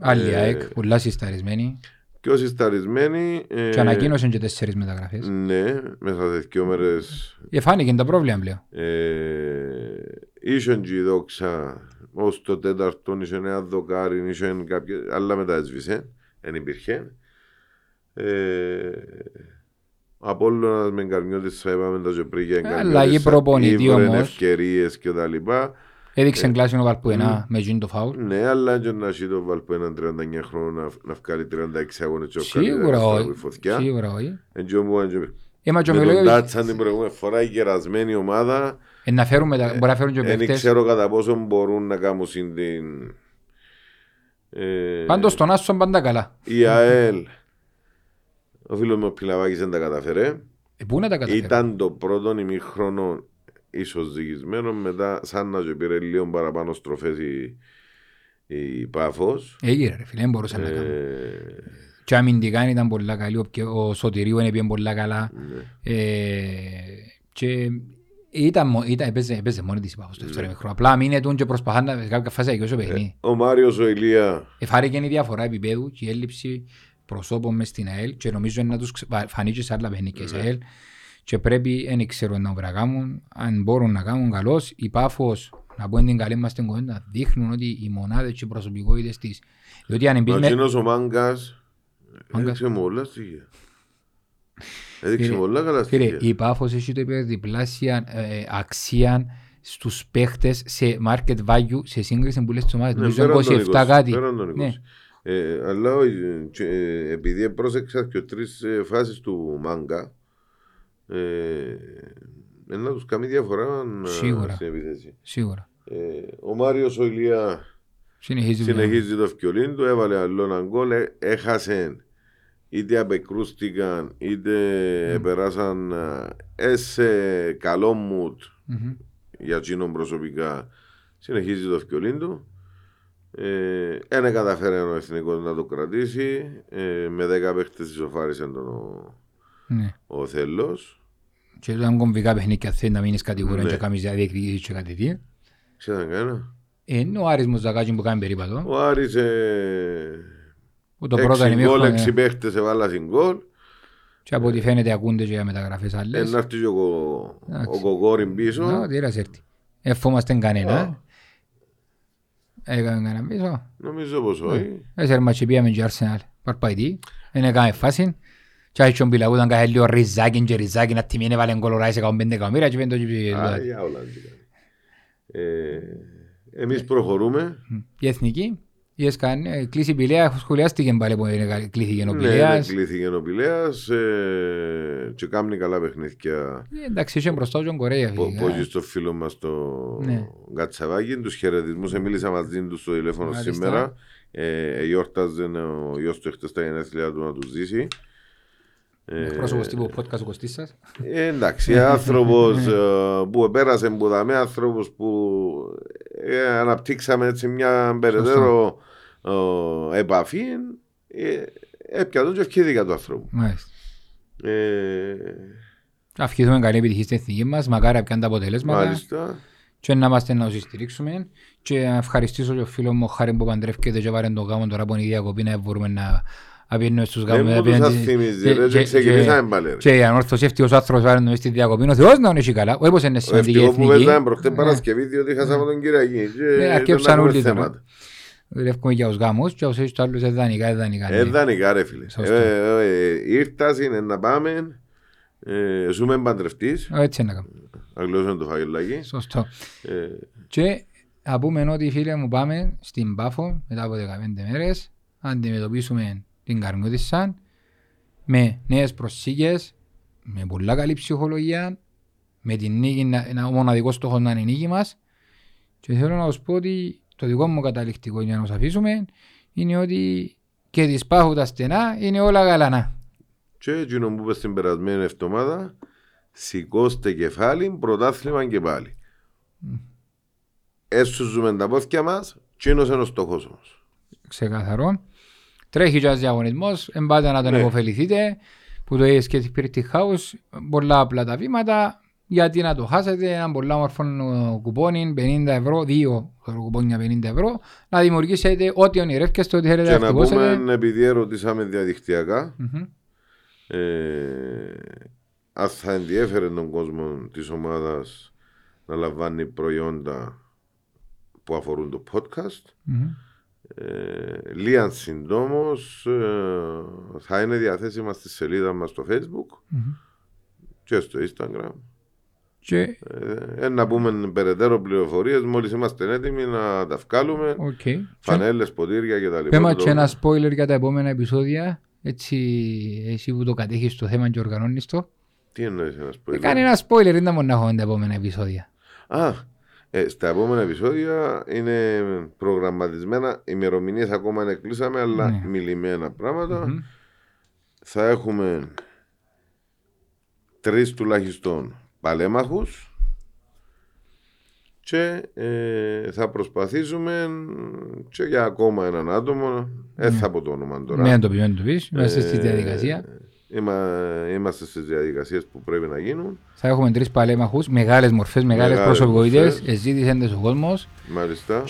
Άλλη ΑΕΚ, πολλά συσταρισμένη. Πιο συσταρισμένη. Και ανακοίνωσαν και 4 μεταγραφές. Ναι, μέσα σε 2 μέρες. Εφάνηκε τα πρόβλημα πλέον. Ήσαν και η δόξα ως το 4ο, ήσαν ένα δοκάρι, ήσαν κάποιες, αλλά μετά έσβησε, δεν υπήρχε. Απόλλωνας με Καρμιώτης, θα είπαμε τα ζεπρίγια Καρμιώτης, ήβρεν ευκαιρίες και τα λοιπά. Έδειξε κλάσινο Βαλπουενά με γίνει το φάουλ. Ναι, αλλά και να έχει το Βαλπουενά 39 χρόνια να βγάλει 36 αγώνες και σίγουρα όχι. Με τον Τάτσαν την προηγούμενη φορά η κερασμένη ομάδα. Δεν ξέρω κατά πόσο μπορούν να κάνουν την... Πάντως τον Άσον πάντα καλά. Η ΑΕΛ. Ο φίλος μου ο Πιλαβάκης δεν τα καταφέρε. Πού να τα καταφέρε. Ήταν το πρώτο ημίχρονο ίσως διηγισμένο, μετά σαν να και πήρε λίγο παραπάνω στροφές η Πάφος. Έγιρε ρε φίλε, δεν μπορούσαν να κάνουν. Και αμυντικά ήταν πολλά καλή, ο Σωτηρίου είναι πιέν πολλά καλά. Και έπαιζε μόνη της η Πάφος το δεύτερο μικρό. Απλά μείνετουν και προσπαθούν να κάποια φάση αγιώς ο παιχνί. Ο Μάριος ο Ηλία. Εφάρηκε η διαφορά επίπεδου και η έλλειψη προσώπων μες στην ΑΕΛ και νομίζω να τους φανεί και σε άλλα παιχνί και σε ΑΕΛ. Και πρέπει, δεν ξέρω να κάνουν, αν μπορούν να κάνουν καλώς. Η Πάφος, να πω την καλή μας την κοντά, δείχνουν ότι οι μονάδες και οι προσωπικότητες της. Εκείνος ο Μάγκας έδειξε με όλα στοιχεία. Έδειξε με όλα καλά στοιχεία. Η Πάφος έχει το υπερδιπλάσια αξία στους παίχτες σε market value, σε σύγκριση που λες τις ομάδες. Νομίζω 27 κάτι. Αλλά επειδή πρόσεξα και 3 φάσεις του Μάγκα, να τους κάνει διαφορά στην επιθέση. Σίγουρα. Ο Μάριος ο Ηλία συνεχίζει το ευκαιολίνι του, έβαλε αλλόν γκολ, έχασε. Είτε απεκρούστηκαν, είτε περάσαν σε καλό μουτ για τσίνον προσωπικά. Συνεχίζει το ευκαιολίνι του. Ένα καταφέρει ο εθνικός να το κρατήσει. Με 10 παίχτες ισοφάρισαν τον ο Θελός. Και όταν κομβικά παιχνίκια θέλει να μείνεις κατηγορία και κάνεις διεκδικήσεις και κάτι τι. Ξέρετε κανένα. Είναι ο Άρης Μουζακάκης που κάνει περίπατο. Ο Άρης 6 παίχτες έβαλα στην γκολ. Και από ό,τι φαίνεται ακούνται και μεταγραφές άλλες. Να έρθει ο Κοκόριν πίσω. Εφόμαστε κανένα. Έκανε κανένα πίσω. Νομίζω πως όχι. Έσαι ματσί πήγαμε και Arsenal. Παρπαϊτή. Είναι κάνε φάση. Και έχει τον πιλαγού ήταν κάθε λίγο ριζάκι και ριζάκι. Να τιμή είναι βάλει κολοράει σε 15 εκατομμύρια. Εμείς προχωρούμε. Η εθνική. Κλείσει η Πηλαία. Σχολιάστηκε πάλι που κλείθηκε ο Πηλέας. Ναι, κλείθηκε ο Πηλέας. Και κάνει καλά παιχνίδια. Εντάξει, είσαι μπροστά στον Κορέα. Πώς στο φίλο μας το Κατσαβάκι. Τους χαιρετισμούς. Μίλησα μαζί του στο τηλέφωνο σήμερα. Γιόρταζε ο γιος του χτες τα γενέθλιά του να τους ζήσει. Πρόσωπος τύπου podcast ο Κωστής σας. Εντάξει, άνθρωπος που πέρασε που δαμε, άνθρωπος που αναπτύξαμε έτσι μια περαιτέρω επαφή, έπιατον και ευχήθηκα του ανθρώπου. Ευχηθούμε καλή επιτυχία στην εθνική μας, μακάρι πιάνε τα αποτελέσματα και να είμαστε να τους στηρίξουμε. Και ευχαριστήσω και ο φίλος μου ο Χάρη που παντρεύκεται και πάρει τον γάμο τώρα από την διακοπή να μπορούμε να απειλούν στους γάμους. Δεν μου τους αθυμίζει, δεν ξεκινήσαμε πάλι. Και η ανόρθωση ευτυχώς άνθρωπος βάρουν στη διακοπή. Ο Θεός να είναι και καλά, όπως είναι σημαντική εθνική. Ευτυχώς που πέσαμε προχτές Παρασκευή, διότι είχασαμε τον Κυριακή. Αρκέψαν όλοι τώρα. Δουλεύουμε για τους γάμους και όσοι τους άλλους εδανικά, εδανικά. Εδανικά ρε φίλε. Ήρθας είναι να πάμε, ζούμε παντρευτής. Έτσι να κάνουμε. Αγγλώσαμε το φαγελάκι. Σωστό. Και να πούμε ότι φίλε μου πάμε στην Πάφο μετά από 15 μέρες. Αντιμετωπίσουμε την Καρμιό της ΣΑΝ με νέες προσήκες, με πολλά καλή ψυχολογία, με την νίκη, ο μοναδικός στόχος να είναι η νίκη μας. Και θέλω να σας πω ότι το δικό μου καταληκτικό για να σας αφήσουμε είναι ότι και της Πάχου τα στενά είναι όλα γαλανά. Και έτσι να μου είπες την περασμένη εβδομάδα, σηκώστε κεφάλι, πρωτάθλημα και πάλι. Έσουζουμε τα πόθηκια μας και είναι ο στόχος μας. Ξεκαθαρό. Τρέχει και ένας διαγωνισμός, εμπάτε να τον υποφεληθείτε, που το έχεις και τη House, πολλά απλά τα βήματα, γιατί να το χάσετε, έναν πολλά μορφό κουπόνι, 50 ευρώ, δύο κουπόνια 50 ευρώ, να δημιουργήσετε ό,τι ονειρεύκεστε, ό,τι θέλετε να χτυπώσετε. Και να πούμε, επειδή ερωτήσαμε διαδικτυακά, αν θα ενδιέφερε τον κόσμο της ομάδας να λαμβάνει προϊόντα που αφορούν το podcast, Λίαν συντόμως θα είναι διαθέσιμα στη σελίδα μας στο Facebook και στο Instagram και... να πούμε περαιτέρω πληροφορίες μόλις είμαστε έτοιμοι να τα βγάλουμε, φανέλες, ποτήρια και τα λοιπά. Πέμα και ένα spoiler για τα επόμενα επεισόδια, έτσι εσύ που το κατέχεις το θέμα και οργανώνεις το. Τι εννοείς ένα spoiler? Κάνει ένα spoiler, είναι μονάχο τα επόμενα επεισόδια. Στα επόμενα επεισόδια είναι προγραμματισμένα, ημερομηνίες ακόμα δεν κλείσαμε, αλλά μιλημένα πράγματα. Θα έχουμε 3 τουλάχιστον παλέμαχους και θα προσπαθήσουμε και για ακόμα έναν άτομο, θα πω το όνομα τώρα. Ναι, το ποιόν του πεις, είμαστε στη διαδικασία. Είμαστε στις διαδικασίες που πρέπει να γίνουν. Θα έχουμε 3 παλέμαχους, μεγάλες μορφές, μεγάλες προσωπικότητες. Εζήτησαν τις ο κόσμος. Μάλιστα.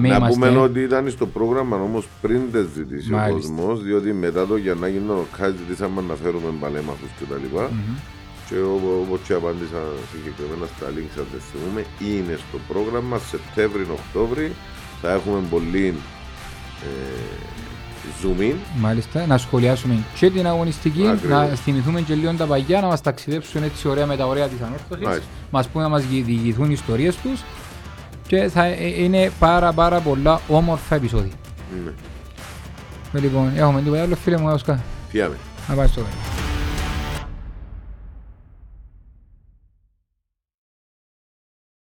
Να πούμε ότι ήταν στο πρόγραμμα όμως πριν τις ζητήσει ο κόσμος, διότι μετά το Γιαννάκη Νορκά ζητήσαμε να φέρουμε παλέμαχους κτλ. Και όπως και απάντησα συγκεκριμένα στα links, αν δεν θυμούμε, είναι στο πρόγραμμα Σεπτέμβρη-Οκτώβρη. Θα έχουμε πολύ zoom in. Μάλιστα, να σχολιάσουμε και την αγωνιστική, να θυμηθούμε και λίγο τα παγιά, να μας ταξιδέψουν έτσι ωραία με τα ωραία της ανόρθωσης, μας πούνε να μας διηγηθούν ιστορίες τους και θα είναι πάρα πολλά όμορφα επεισόδια. Λοιπόν, έχουμε τίποτα άλλο φίλε μου, έως κάτω. Φιάμε. Να πάει στο πέρα.